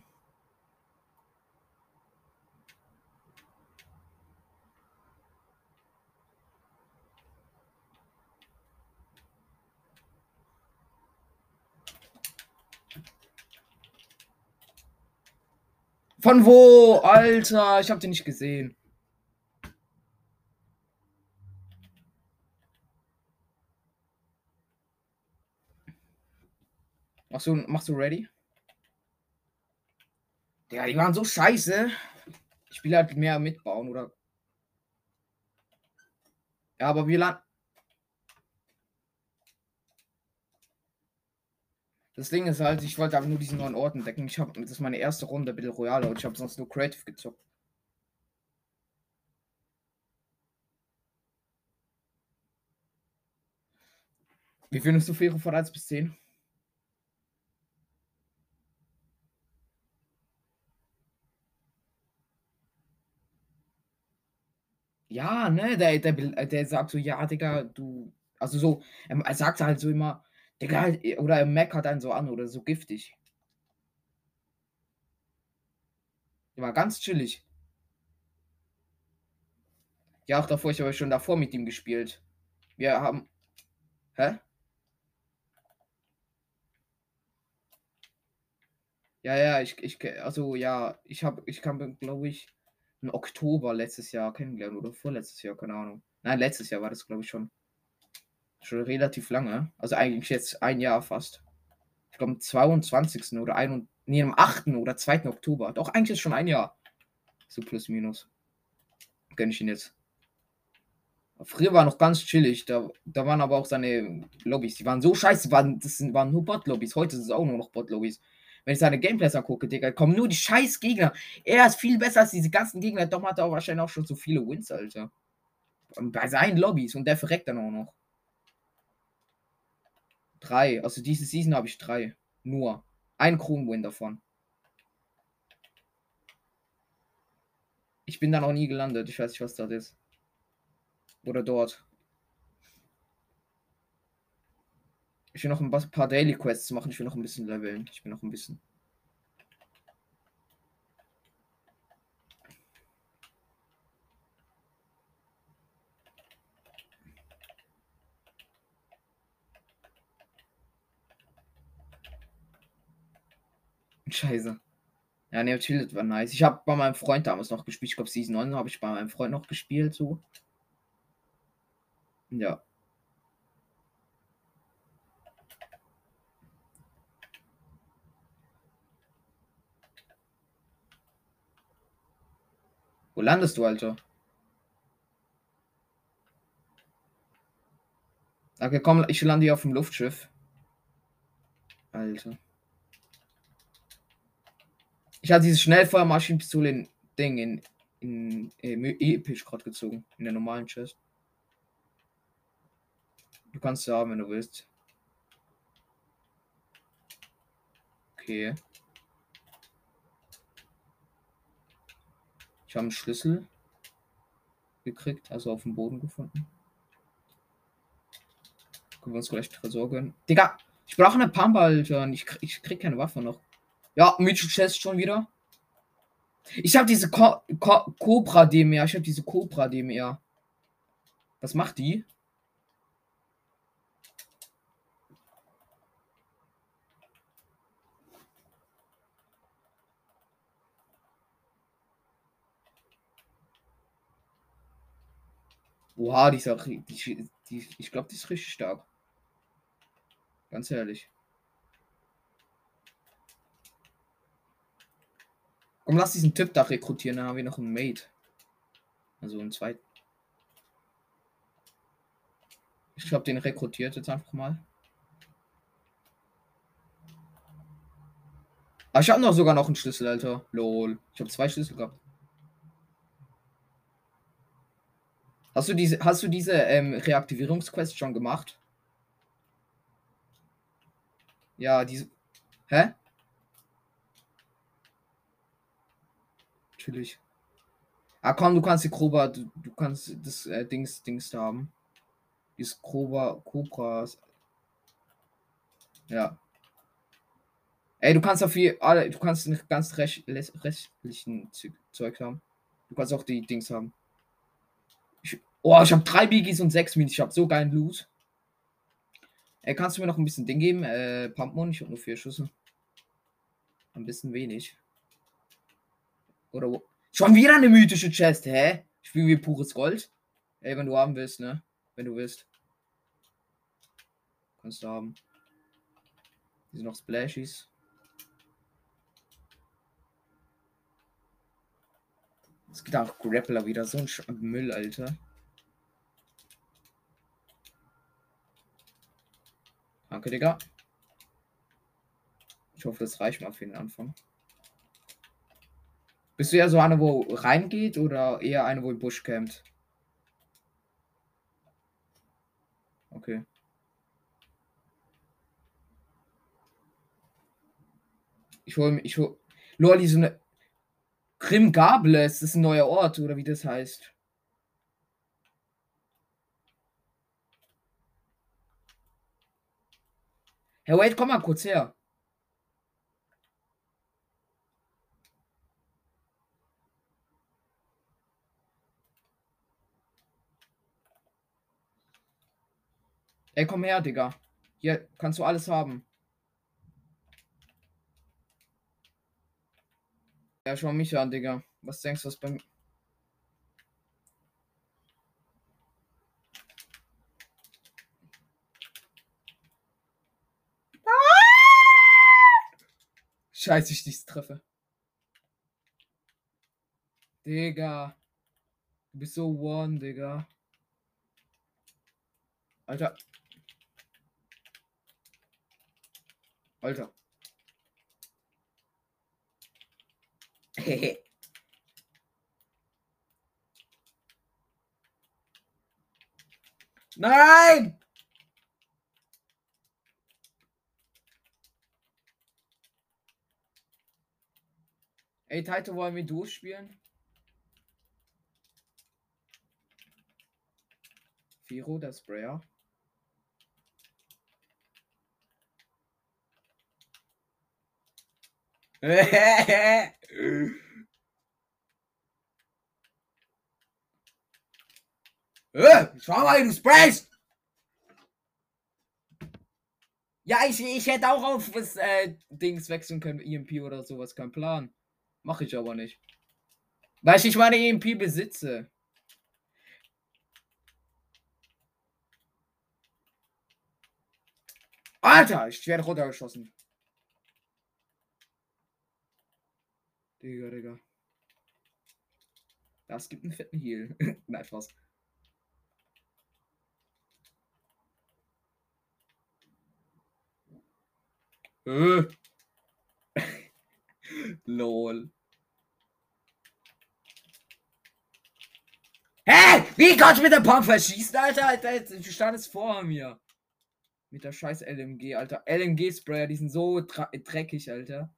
Von wo? Alter, ich hab den nicht gesehen. Machst du, machst du ready? Ja, die waren so scheiße. Ich will halt mehr mitbauen, oder? Ja, aber wir landen. Das Ding ist halt, ich wollte aber nur diesen neuen Ort entdecken. Ich habe, das ist meine erste Runde Battle Royale und ich habe sonst nur Creative gezockt. Wie findest du Firo von eins bis zehn? Ja, ne, der, der, der sagt so, ja, Digga, du, also so, er sagt halt so immer, Digga, oder im Mac hat einen so an oder so giftig. Der war ganz chillig. Ja, auch davor, ich habe schon davor mit ihm gespielt. Wir haben. Hä? Ja, ja, ich, ich, also ja, ich habe, ich kann, glaube ich, im Oktober letztes Jahr kennengelernt oder vorletztes Jahr, keine Ahnung. Nein, letztes Jahr war das, glaube ich, schon. Schon relativ lange. Also eigentlich jetzt ein Jahr fast. Ich glaube am zweiundzwanzigsten oder ein, nee, am achten oder zweiten Oktober. Doch, eigentlich ist schon ein Jahr. So plus minus. Gönn ich ihn jetzt. Früher war noch ganz chillig. Da, da waren aber auch seine Lobbys. Die waren so scheiße. Waren, das sind, waren nur Bot-Lobbys. Heute sind es auch nur noch Bot-Lobbys. Wenn ich seine Gameplays angucke, Digga, kommen nur die scheiß Gegner. Er ist viel besser als diese ganzen Gegner. Doch hat er auch wahrscheinlich auch schon so viele Wins, Alter. Bei seinen Lobbys. Und der verreckt dann auch noch. Drei. Also diese Season habe ich drei. Nur. Ein Kronwin davon. Ich bin da noch nie gelandet. Ich weiß nicht, was das ist. Oder dort. Ich will noch ein paar Daily Quests machen. Ich will noch ein bisschen leveln. Ich will noch ein bisschen. Scheiße. Ja, ne, Tilted war nice. Ich habe bei meinem Freund damals noch gespielt. Ich glaube, Season neun habe ich bei meinem Freund noch gespielt, so. Ja. Wo landest du, Alter? Okay, komm, ich lande hier auf dem Luftschiff. Alter. Ich hatte dieses Schnellfeuermaschinenpistole in Ding in, in, in, in episch gerade gezogen. In der normalen Chest. Du kannst sie haben, wenn du willst. Okay. Ich habe einen Schlüssel gekriegt, also auf dem Boden gefunden. Können wir uns gleich Tresor gönnen. Digga, ich brauche eine Pampa, Alter. Ich, ich krieg keine Waffe noch. Ja, Mythic Chest schon wieder. Ich habe diese Co Co Cobra D M R. Ich habe diese Cobra D M R. Was macht die? Oha, die ist auch, die, die, ich glaube, die ist richtig stark. Ganz ehrlich. Komm, lass diesen Typ da rekrutieren, dann haben wir noch einen Mate. Also einen zweiten. Ich glaube, den rekrutiert jetzt einfach mal. Ah, ich habe noch sogar noch einen Schlüssel, Alter. Lol. Ich habe zwei Schlüssel gehabt. Hast du diese, hast du diese ähm, Reaktivierungsquest schon gemacht? Ja, diese. Hä? Natürlich. Ah komm, du kannst die Cobra, du, du kannst das äh, Dings, Dings da haben. Dieses Cobra, Cobras. Ja. Ey, du kannst auf viel, alle, du kannst einen ganz recht, rechtlichen Zeug haben. Du kannst auch die Dings haben. Oh, ich habe drei Biggies und sechs Minis. Ich habe so geilen Loot. Ey, kannst du mir noch ein bisschen Ding geben? Äh, Pumpmon, ich habe nur vier Schüsse. Ein bisschen wenig. Oder wo? Schon wieder eine mythische Chest, hä? Ich spiele wie pures Gold. Ey, wenn du haben willst, ne? Wenn du willst. Kannst du haben. Hier sind noch Splashies. Es gibt auch Grappler wieder. So ein Sch Müll, Alter. Danke, Digga. Ich hoffe, das reicht mal für den Anfang. Bist du eher so eine, wo reingeht oder eher eine, wo im Busch campt? Okay. Ich hole mir. Ich hol. Loli, so eine. Grim Gabel, ist das ein neuer Ort oder wie das heißt? Hey, wait, komm mal kurz her. Ey, komm her, Digga. Hier kannst du alles haben. Ja, schau mich an, Digga. Was denkst du, was bei mir... Scheiße, ich dich treffe. Digga. Du bist so one, Digga. Alter. Alter. Hehe. Nein! Ey, Taito, wollen wir durchspielen? Firo, der Sprayer. Schau mal, du sprayst! Ja, ich, ich hätte auch auf das äh, Dings wechseln können, E M P oder sowas, kein Plan. Mache ich aber nicht. Weil ich nicht meine E M P besitze. Alter, ich werde runtergeschossen. Digga, Digga. Das gibt einen fetten Heal. Nein, Spaß. Äh. Lol. Hey! Wie Gott mit der Pump verschießt, Alter? Alter, du standest vor mir. Mit der scheiß L M G, Alter. L M G-Sprayer, die sind so dreckig, Alter.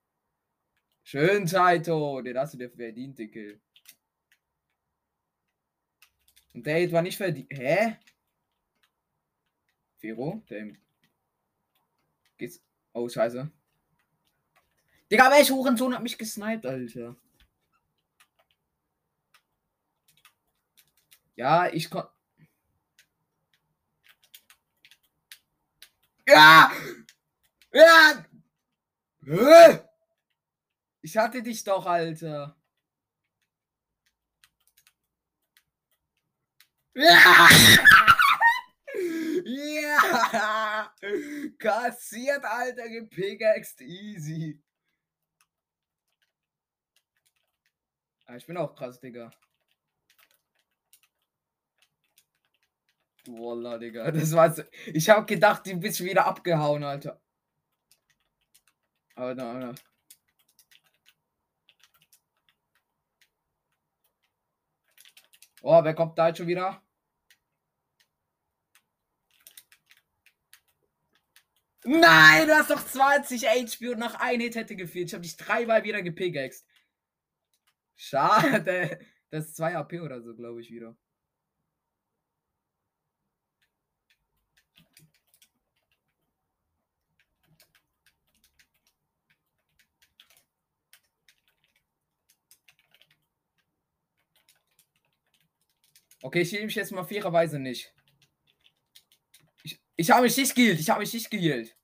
Schön, Taito. Den hast du dir verdient, Dicke. Und der Hit war nicht verdient. Hä? Firo? Der geht's. Oh, scheiße. Digga, welch Hurensohn hat mich gesniped, Alter. Ja, ich kon... Ja! Ja! Ich hatte dich doch, Alter. Ja! Ja! Kassiert, Alter, gepickaxt easy. Ah, ich bin auch krass, Digga. Wallah, Digga, das war's. Ich hab gedacht, die bist wieder abgehauen, Alter. Aber na, na. Oh, wer kommt da jetzt schon wieder? Nein, du hast doch zwanzig H P und noch ein Hit hätte gefehlt. Ich hab dich dreimal wieder gepickaxt. Schade. Das ist zwei H P oder so, glaube ich, wieder. Okay, ich heal mich jetzt mal fairerweise nicht. Ich, ich habe mich nicht gehealt, ich habe mich nicht gehealt.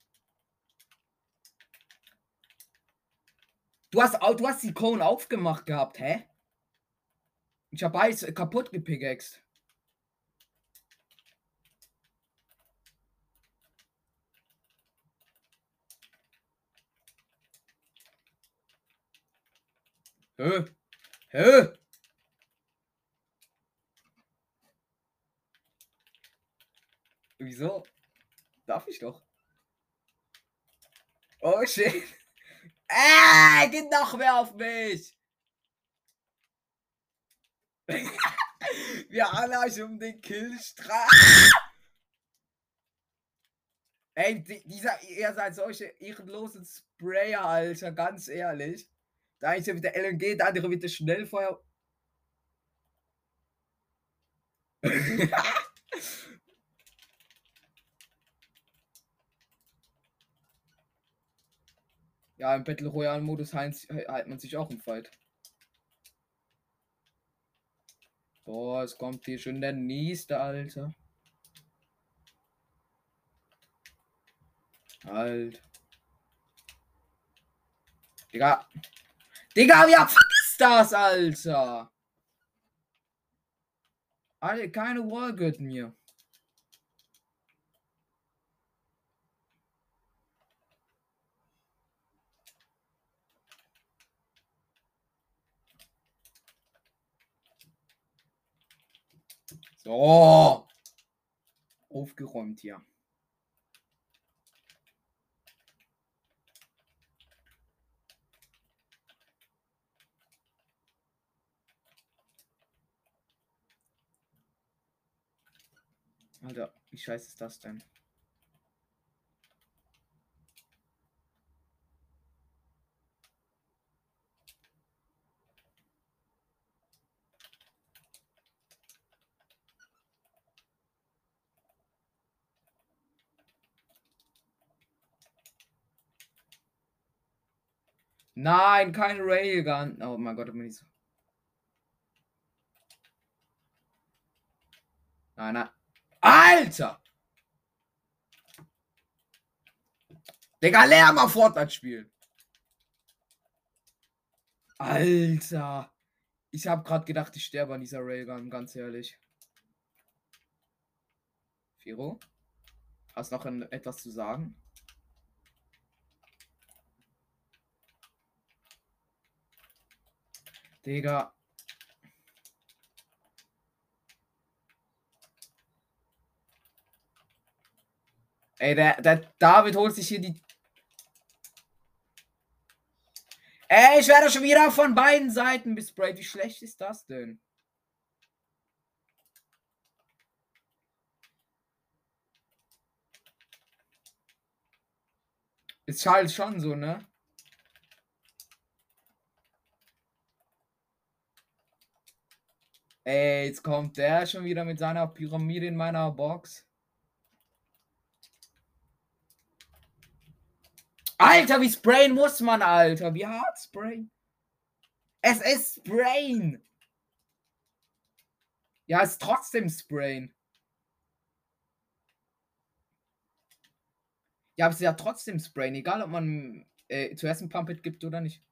Du hast, du hast die Cone aufgemacht gehabt, hä? Ich habe alles kaputt gepickaxt. Hä? Hä? Wieso? Darf ich doch? Oh shit! Äh, geht noch mehr auf mich! Wir alle euch um den Killstrahl. Ey, dieser, ihr seid solche ehrenlosen Sprayer, Alter, ganz ehrlich. Da ist ja wieder L N G, der andere wieder Schnellfeuer. Ja, im Battle Royale Modus hält man sich auch im Fight. Boah, es kommt hier schon der nächste, Alter. Alter. Digga. Digga, wie fuck ist das, Alter? Alter, keine Wall gehört mir. So. Aufgeräumt hier. Alter, wie scheiße ist das denn? Nein, kein Railgun. Oh mein Gott, hab mir nicht so. Nein, nein. Alter! Digga, lern mal Fortnite spielen. Alter. Ich habe gerade gedacht, ich sterbe an dieser Railgun, ganz ehrlich. Firo? Hast noch ein, etwas zu sagen? Digga. Ey, der, der David holt sich hier die... Ey, ich werde schon wieder von beiden Seiten besprayt. Wie schlecht ist das denn? Ist halt schon so, ne? Ey, jetzt kommt der schon wieder mit seiner Pyramide in meiner Box. Alter, wie sprayen muss man, Alter. Wie hart sprayen? Es ist sprayen. Ja, es ist trotzdem sprayen. Ja, aber es ist ja trotzdem sprayen. Egal, ob man äh, zuerst ein Pump-It gibt oder nicht.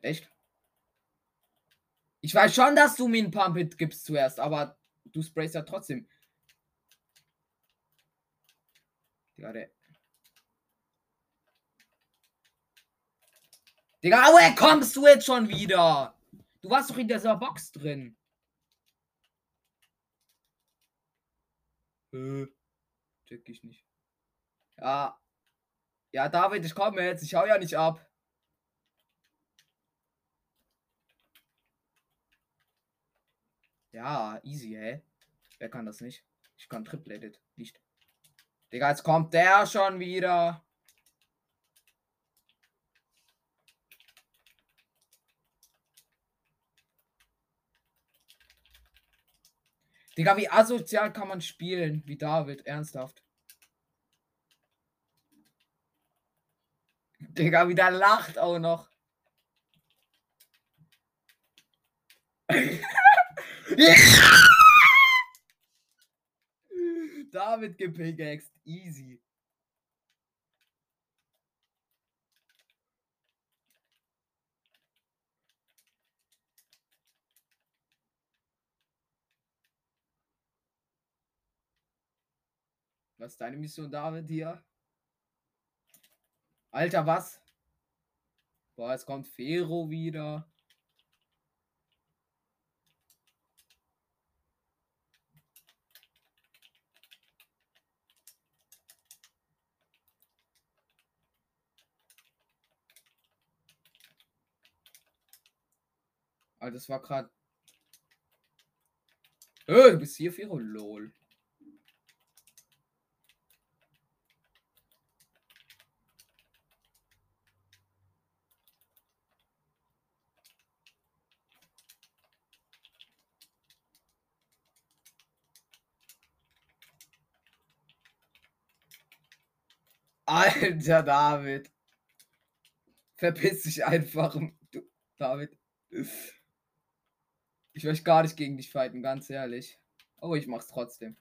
Echt? Ich weiß schon, dass du mir ein Pump-It gibst zuerst, aber du sprayst ja trotzdem. Digga, der. Digga, woher kommst du jetzt schon wieder? Du warst doch in dieser Box drin. Äh, check ich nicht. Ja. Ja, David, ich komme jetzt. Ich hau ja nicht ab. Ja, easy, hä? Wer kann das nicht? Ich kann triplated. Nicht. Digga, jetzt kommt der schon wieder. Digga, wie asozial kann man spielen? Wie David, ernsthaft. Digga, wie der lacht auch noch. David gepickaxt. Easy. Was ist deine Mission, David, hier? Alter, was? Boah, jetzt kommt Firo wieder. Alter, das war gerade... Öh, du bist hier, Firo, lol. Alter, David. Verpiss dich einfach, du, David. Ich möchte gar nicht gegen dich fighten, ganz ehrlich. Aber oh, ich mach's trotzdem.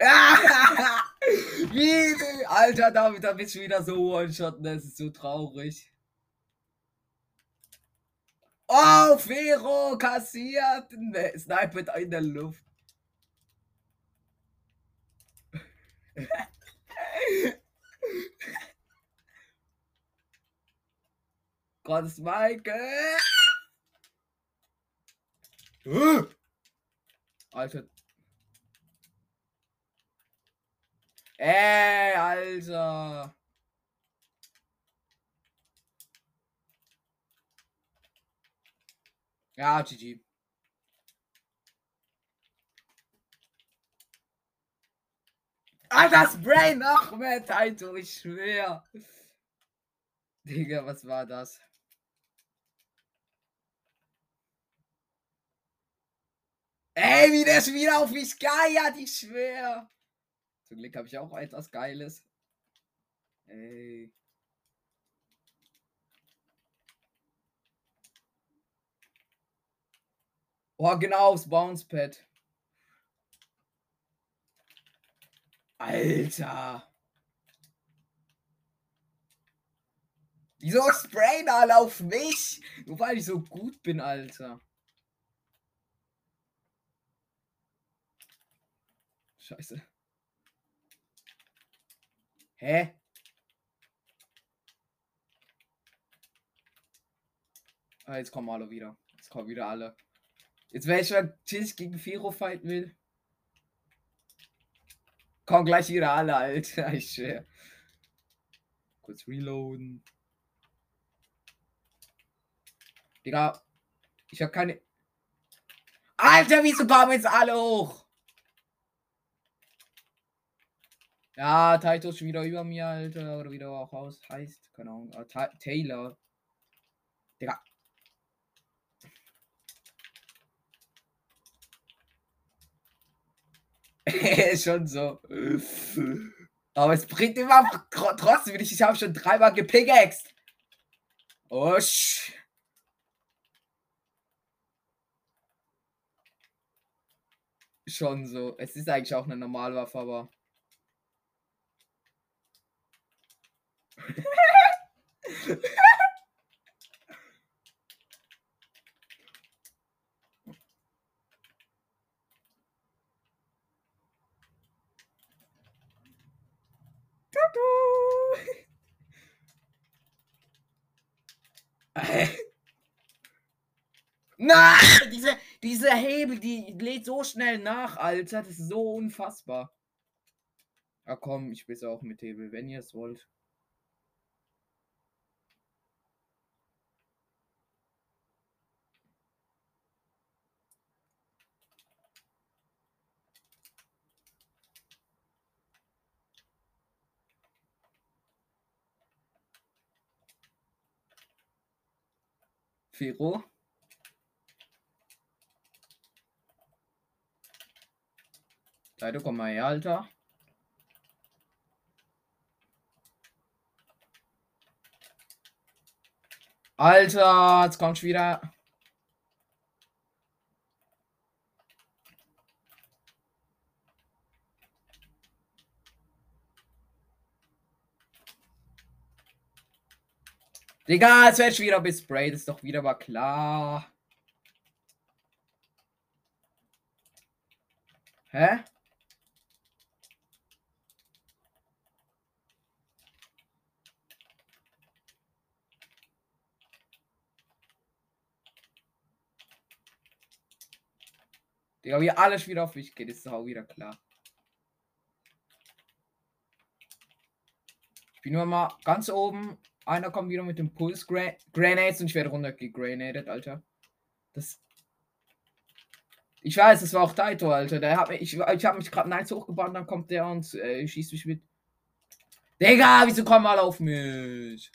Wie? Alter, David, da bist du wieder so one-shot, das ist so traurig. Oh, Firo kassiert! Ne, Sniper in der Luft. Gottes Michael! Uh. Alter. Ey, Alter. Ja, G G. Alter, das Brain noch mehr, Taito, ich schwör. Digga, was war das? Ey, wie der schon wieder auf mich geiert, ich schwör. Zum Glück habe ich auch etwas Geiles. Ey. Oh, genau, aufs Bounce-Pad. Alter. Wieso sprayen alle auf mich? Nur weil ich so gut bin, Alter. Scheiße. Hä? Ah, jetzt kommen alle wieder. Jetzt kommen wieder alle. Jetzt wäre ich, wenn ich gegen Firo fighten will. Kommen gleich wieder alle, Alter. Ich schwör. Kurz reloaden. Digga, ich hab keine... Alter, wieso kommen jetzt alle hoch? Ja, Taito ist schon wieder über mir, Alter. Oder wieder auch raus heißt. Keine Ahnung. Ta Taylor. Digga. Ist schon so. Aber es bringt immer trotzdem nicht. Ich habe schon dreimal gepickaxt. Oh, sch. Schon so. Es ist eigentlich auch eine Normalwaffe, aber. Nein! Diese, diese Hebel, die lädt so schnell nach, Alter. Das ist so unfassbar. Ah komm, ich spiel's auch mit Hebel, wenn ihr es wollt. Firo. Taito, komm mal her, Alter. Alter, jetzt kommst du wieder. Digga, jetzt werde ich wieder besprayt, ist doch wieder mal klar. Hä? Digga, wie alles wieder auf mich geht, ist doch auch wieder klar. Ich bin nur mal ganz oben. Einer kommt wieder mit dem Pulse Gran Grenades und ich werde runtergegranadet, Alter. Das. Ich weiß, das war auch Taito, Alter. Der hat mich, ich ich habe mich gerade nice hochgebaut, dann kommt der und äh, schießt mich mit. Digga, wieso kommen alle auf mich?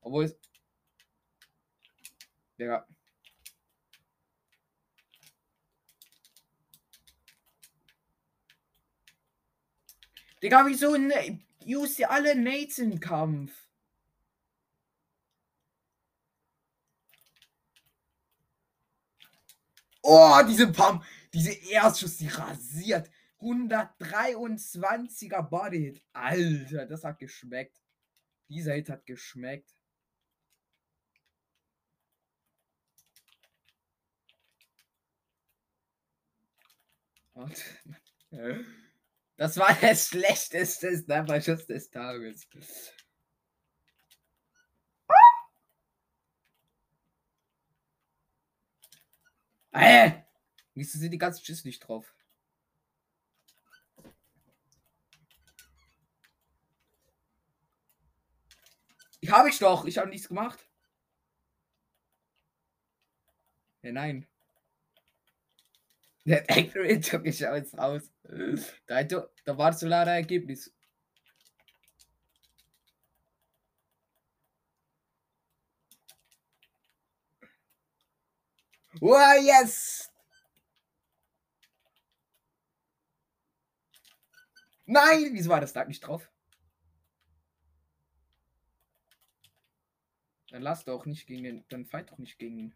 Obwohl es. Digga. Digga, wieso use ihr alle Nades im Kampf? Oh, diese Pam, diese Erstschuss, die rasiert. hundertdreiundzwanziger Bodyhit. Alter, das hat geschmeckt. Dieser Hit hat geschmeckt. Und das war der schlechteste Sniper-Schuss des Tages. Hey! Wieso sind die ganzen Schüsse nicht drauf? Ich habe ich doch! Ich habe nichts gemacht! Ja, nein! Der Accurate, ich schau jetzt raus! Da, da warst du leider Ergebnis! Oh, yes! Nein! Wieso war das da nicht drauf? Dann lass doch nicht gegen den... Dann fight doch nicht gegen ihn.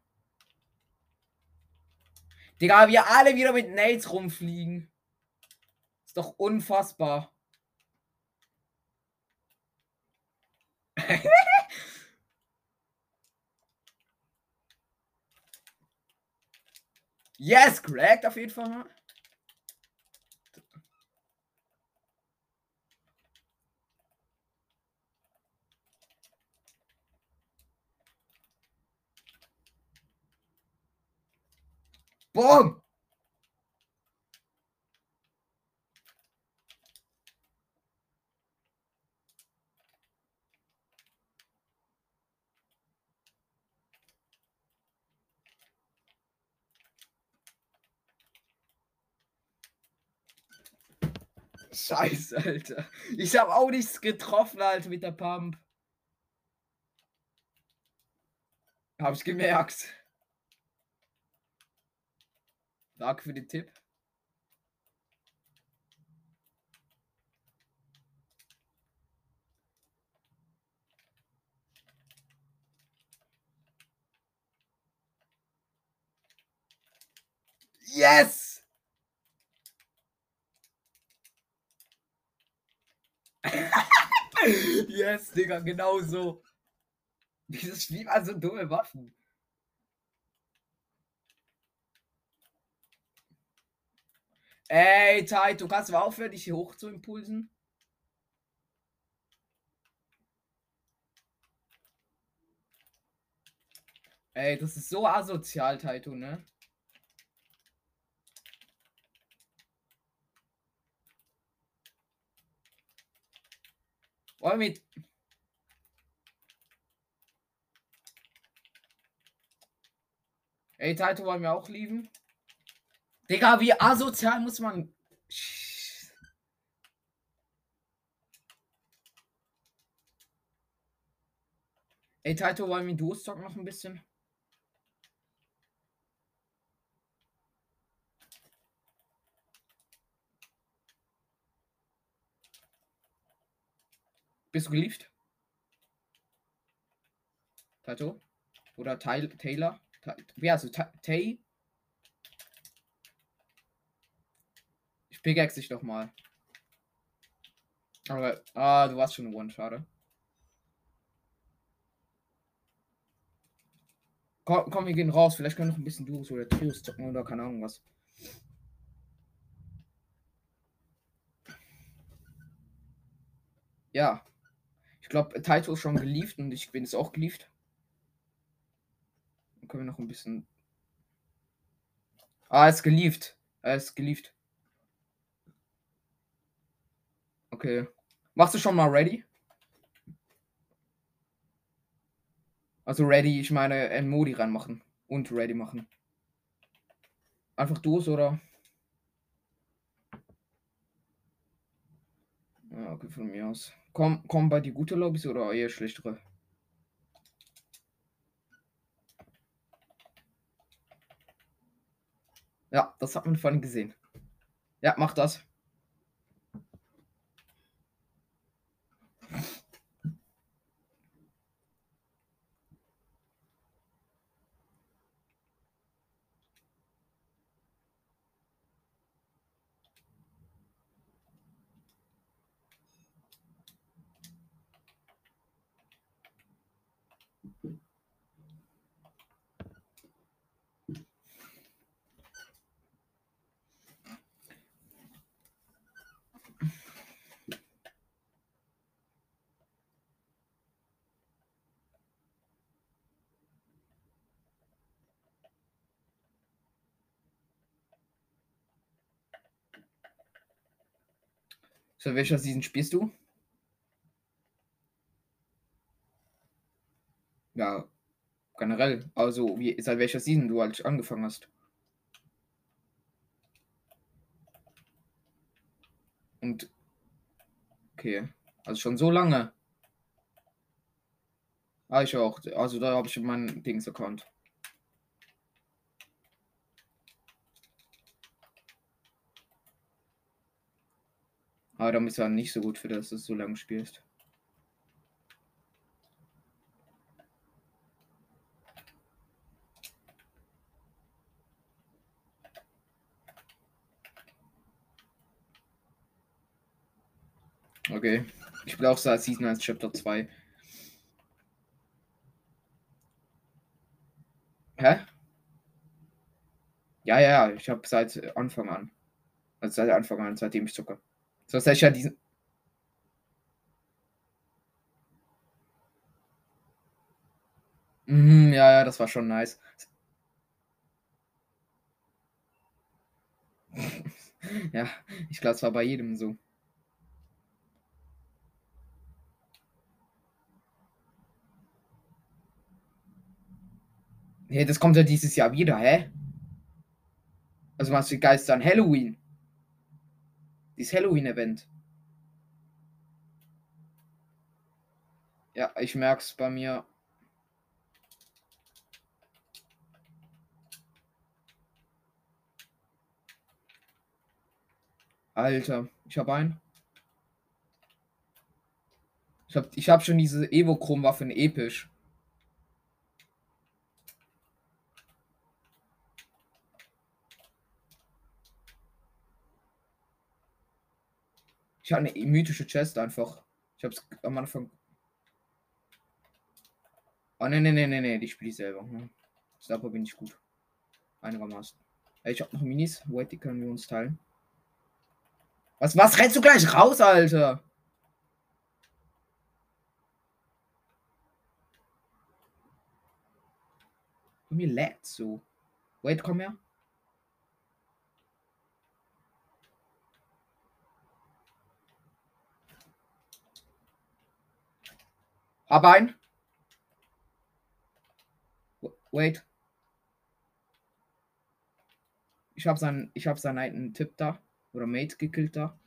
Digga, wir alle wieder mit Nades rumfliegen. Ist doch unfassbar. Yes, cracked auf jeden Fall. Boom! Scheiße, Alter. Ich habe auch nichts getroffen, Alter, mit der Pump. Hab ich gemerkt. Danke für den Tipp. Yes! Yes, Digga, genau so. Dieses Spiel war so dumme Waffen. Ey, Taito, kannst du aufhören, dich hier hoch zu impulsen? Ey, das ist so asozial, Taito, ne? Wollen mit. Ey, Taito wollen wir auch lieben. Digga, wie asozial muss man. Ey, Taito wollen wir Duo-Stock noch ein bisschen. Bist du geliebt? Taito? Oder Ty Taylor? Ta Wie heißt du? Ta Tay? Ich pickaxe dich doch mal. Aber, ah, du warst schon One, schade. Komm, komm, wir gehen raus. Vielleicht können wir noch ein bisschen Duos oder Trios zocken oder keine Ahnung was. Ja. Ich glaube, Taito ist schon gelieft und ich bin es auch gelieft. Dann können wir noch ein bisschen. Ah, er ist gelieft. Er ist gelieft. Okay. Machst du schon mal ready? Also ready, ich meine, ein Modi reinmachen. Und ready machen. Einfach durch, oder? Ja, okay, von mir aus. Komm, komm bei die gute Lobbys oder eher schlechtere? Ja, das hat man vorhin gesehen. Ja, mach das. Für welcher Season spielst du? Ja, generell. Also, wie, seit welcher Season du halt angefangen hast. Und. Okay. Also schon so lange. Ah, ich auch. Also, da habe ich meinen Dings-Account. Aber da ist er nicht so gut für das, dass du so lange spielst. Okay. Ich bin auch so als Season eins Chapter zwei. Hä? Ja, ja, ich habe seit Anfang an. Also seit Anfang an, seitdem ich zocke. Sonst hätte ich ja diesen... Mhm, ja, ja, das war schon nice. Ja, ich glaube, es war bei jedem so. Hey, das kommt ja dieses Jahr wieder, hä? Also machst du die Geister an Halloween? Dieses Halloween-Event. Ja, ich merk's bei mir. Alter, ich habe einen. Ich habe ich hab schon diese Evo-Chrom-Waffe in episch. Ich habe eine mythische Chest einfach. Ich habe es am Anfang... Oh, ne, ne, ne, ne, ne, die spiele ich selber. Ne? Slapper bin ich gut. Einigermaßen. Ich habe noch Minis. Wait, die können wir uns teilen. Was, was rennst du gleich raus, Alter? Bei mir lädt so. Wait, komm her. Hab ein. Wait. Ich hab seinen, ich hab seinen alten Tipp da. Oder Mate gekillt da.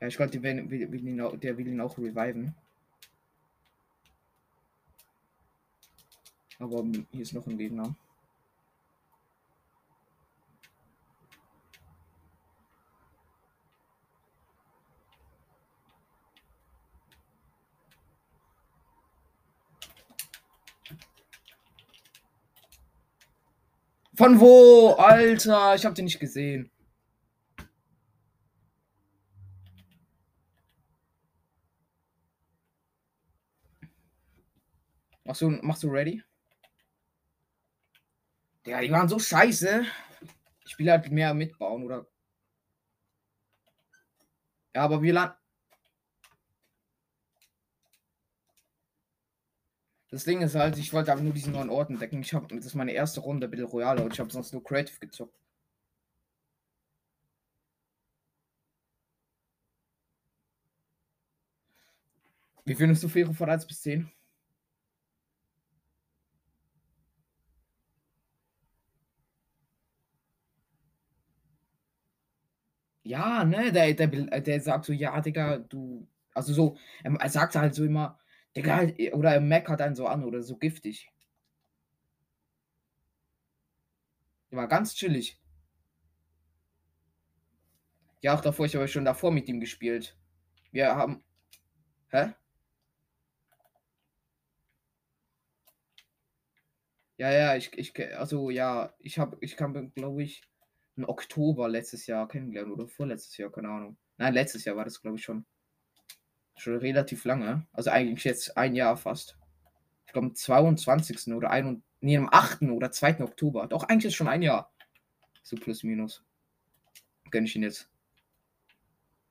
Ja, ich glaube, der will ihn auch reviven. Aber hier ist noch ein Gegner. Von wo? Alter, ich hab den nicht gesehen. Machst du, machst du ready? Ja, die waren so scheiße. Ich spiele halt mehr mitbauen, oder? Ja, aber wir landen. Das Ding ist halt, ich wollte aber nur diesen neuen Ort entdecken. Ich habe, das ist meine erste Runde Battle Royale und ich habe sonst nur Creative gezockt. Wie findest du Firo von eins bis zehn? Ja, ne, der, der, der sagt so, ja, Digga, du, also so, er sagt halt so immer, Digga, oder Mac hat einen so an oder so giftig. Der war ganz chillig. Ja, auch davor, ich habe schon davor mit ihm gespielt. Wir haben. Hä? Ja, ja, ich, ich, also ja, ich habe, ich kann, glaube ich, im Oktober letztes Jahr kennengelernt oder vorletztes Jahr, keine Ahnung. Nein, letztes Jahr war das, glaube ich, schon. Schon relativ lange. Also eigentlich jetzt ein Jahr fast. Ich glaube am zweiundzwanzigsten oder ein, nee, am achten oder zweiten Oktober. Doch, eigentlich ist schon ein Jahr. So plus minus. Gönn ich ihn jetzt.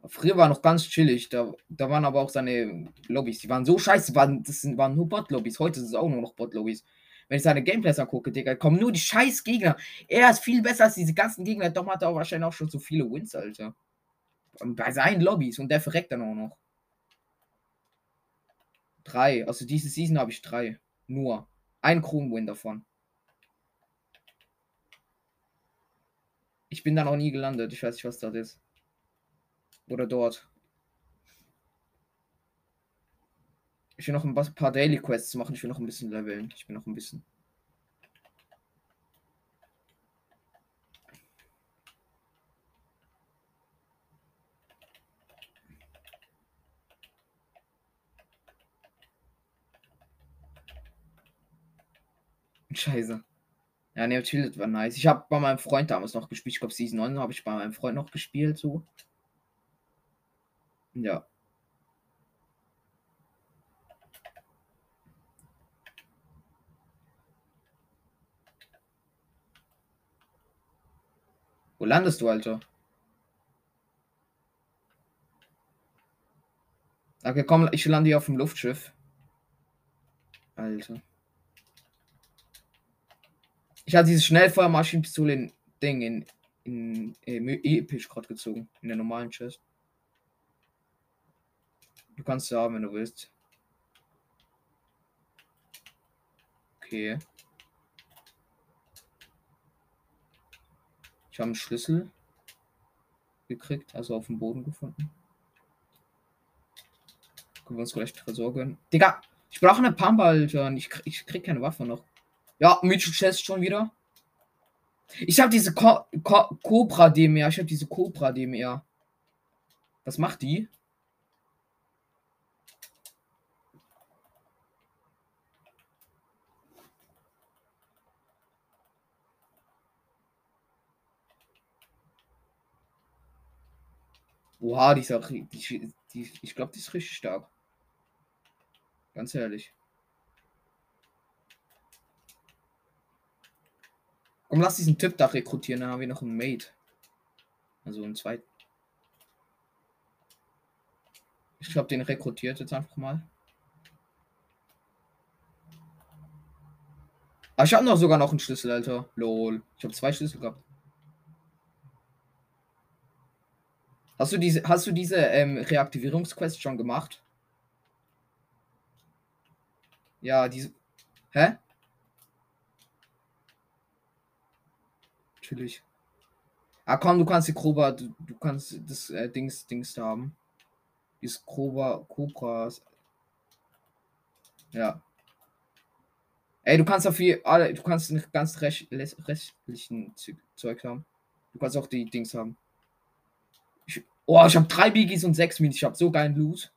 Früher war noch ganz chillig. Da, da waren aber auch seine Lobbys. Die waren so scheiße. Waren, das sind, waren nur Bot-Lobbys. Heute sind es auch nur noch Bot-Lobbys. Wenn ich seine Gameplays angucke, Digga, kommen nur die scheiß Gegner. Er ist viel besser als diese ganzen Gegner. Doch hat er auch wahrscheinlich auch schon so viele Wins, Alter. Bei seinen Lobbys. Und der verreckt dann auch noch. Drei. Also diese Season habe ich drei. Nur. Ein Kronwin davon. Ich bin da noch nie gelandet. Ich weiß nicht, was das ist. Oder dort. Ich will noch ein paar Daily Quests machen. Ich will noch ein bisschen leveln. Ich bin noch ein bisschen. Scheiße. Ja, ne, Tilted war nice. Ich habe bei meinem Freund damals noch gespielt. Ich glaube, Season neun habe ich bei meinem Freund noch gespielt, so. Ja. Wo landest du, Alter? Okay, komm, ich lande hier auf dem Luftschiff. Alter. Ich hatte dieses Schnellfeuermaschinenpistole in Ding in, in, in, in episch gerade gezogen. In der normalen Chest. Du kannst sie haben, wenn du willst. Okay. Ich habe einen Schlüssel gekriegt, also auf dem Boden gefunden. Können wir uns gleich Tresor gönnen. Digga, ich brauche eine Pampa, Alter. Ich, ich krieg keine Waffe noch. Ja, Mythic Chest schon wieder. Ich habe diese Co Co Cobra D M R. Ich habe diese Cobra D M R. Was macht die? Oha, die ist auch, die, die, die, ich glaube, die ist richtig stark. Ganz ehrlich. Komm, lass diesen Typ da rekrutieren, dann haben wir noch einen Mate. Also einen zweiten. Ich glaube, den rekrutiert jetzt einfach mal. Ah, ich habe noch sogar noch einen Schlüssel, Alter. Lol. Ich habe zwei Schlüssel gehabt. Hast du diese, hast du diese ähm, Reaktivierungsquest schon gemacht? Ja, diese. Hä? Natürlich. Ah komm, du kannst die Cobra, du, du kannst das äh, Dings, Dings da haben. Ist Cobra, Cobras. Ja. Ey, du kannst auf viel, alle, du kannst einen ganz recht, rechtlichen Zeug haben. Du kannst auch die Dings haben. Oh, ich habe drei Biggies und sechs Minis. Ich habe so geilen Loot.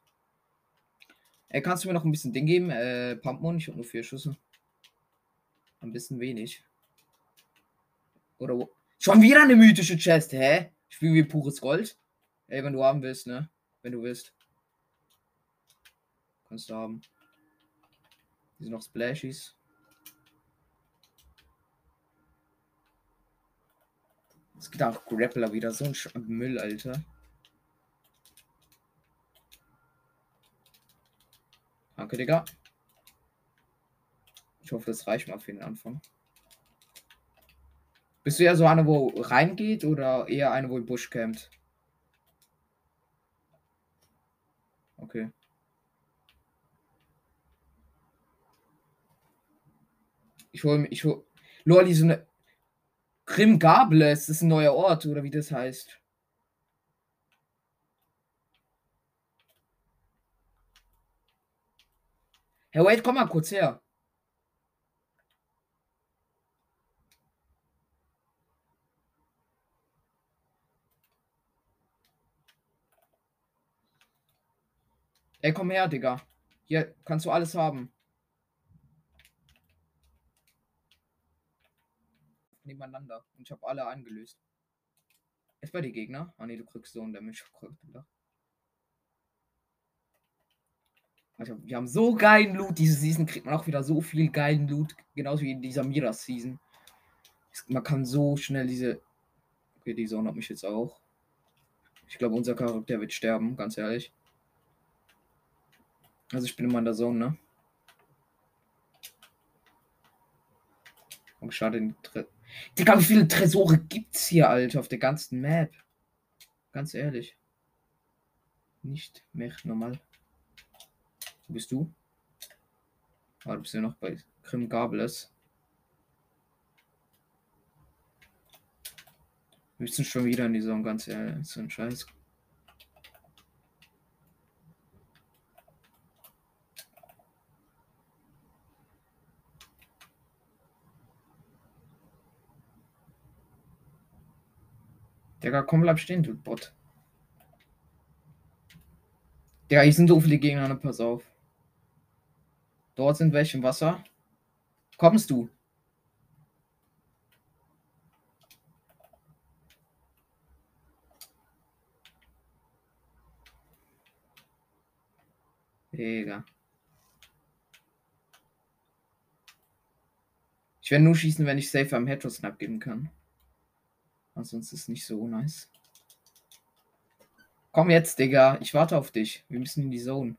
Ey, kannst du mir noch ein bisschen Ding geben? Äh, Pumpmon, ich habe nur vier Schüsse. Ein bisschen wenig. Oder wo? Schon wieder eine mythische Chest, hä? Ich spiele wie pures Gold. Ey, wenn du haben willst, ne? Wenn du willst. Kannst du haben. Hier sind noch Splashies. Es gibt auch Grappler wieder. So ein Sch Müll, Alter. Danke, Digga. Ich hoffe, das reicht mal für den Anfang. Bist du eher so eine, wo reingeht oder eher eine, wo im Busch campt? Okay. Ich hole mir. Ich hol. Lol, so eine. Grim Gabel, ist das ein neuer Ort oder wie das heißt? Hey, wait, komm mal kurz her. Ey, komm her, Digga. Hier kannst du alles haben. Nebeneinander. Und ich habe alle eingelöst. Ist bei dir Gegner? Ah ne, du kriegst so einen Damage. Also, wir haben so geilen Loot. Diese Season kriegt man auch wieder so viel geilen Loot. Genauso wie in dieser Mira-Season. Man kann so schnell diese... Okay, die Sonne hat mich jetzt auch. Ich glaube, unser Charakter wird sterben, ganz ehrlich. Also ich bin immer in der Zone, ne? Und schade, den Tre... Digga, wie viele Tresore gibt's hier, Alter, auf der ganzen Map? Ganz ehrlich. Nicht mehr normal. Wo bist du? Ah, du bist ja noch bei Grim Gables. Wir sind schon wieder in die Saison, ganz ehrlich. So ein Scheiß. Digga, komm, bleib stehen, du Bot. Digga, hier sind so viele Gegner, ne? Pass auf. Dort sind welche im Wasser. Kommst du? Egal. Ich werde nur schießen, wenn ich safe am Headshot-Snap geben kann. Ansonsten ist es nicht so nice. Komm jetzt, Digga. Ich warte auf dich. Wir müssen in die Zone.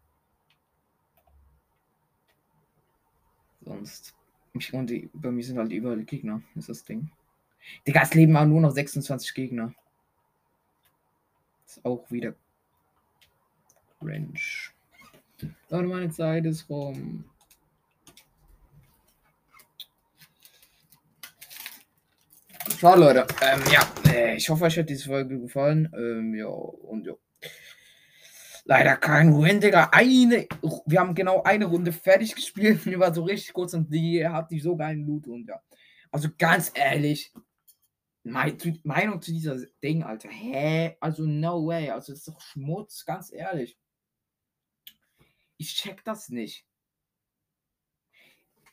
Sonst. Ich, und die, bei mir sind halt überall Gegner. Ist das Ding. Digga, es leben auch nur noch sechsundzwanzig Gegner. Ist auch wieder cringe. Und meine Zeit ist rum. Ciao Leute, ähm, ja, ich hoffe, euch hat diese Folge gefallen. Ähm, ja, und ja. Leider kein Win, Digga. Eine, wir haben genau eine Runde fertig gespielt. Die war so richtig kurz und die hat sich so geilen Loot und ja. Also ganz ehrlich, meine Meinung zu dieser Ding, Alter. Hä? Also no way. Also das ist doch Schmutz, ganz ehrlich. Ich check das nicht.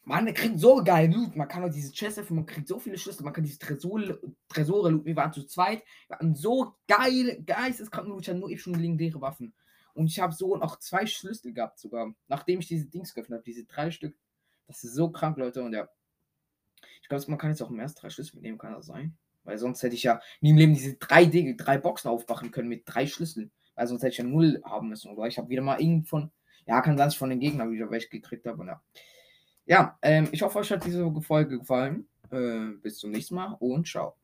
Man, der kriegt so geil Loot. Man kann auch diese Chests öffnen, man kriegt so viele Schlüssel, man kann diese Tresore, Tresore looten. Wir waren zu zweit. Wir hatten so geile, geisteskranken Loot. Ich hatte nur eben schon legendäre Waffen. Und ich habe so noch zwei Schlüssel gehabt sogar. Nachdem ich diese Dings geöffnet habe, diese drei Stück. Das ist so krank, Leute. Und ja, ich glaube, man kann jetzt auch im ersten drei Schlüssel mitnehmen, kann das sein? Weil sonst hätte ich ja nie im Leben diese drei Dinge, drei Boxen aufmachen können mit drei Schlüsseln. Weil sonst hätte ich ja null haben müssen. Oder ich habe wieder mal irgend von, ja, kann sein, von den Gegnern wieder welche gekriegt habe. Und ja. Ja, ähm, ich hoffe, euch hat diese Folge gefallen. Äh, bis zum nächsten Mal und ciao.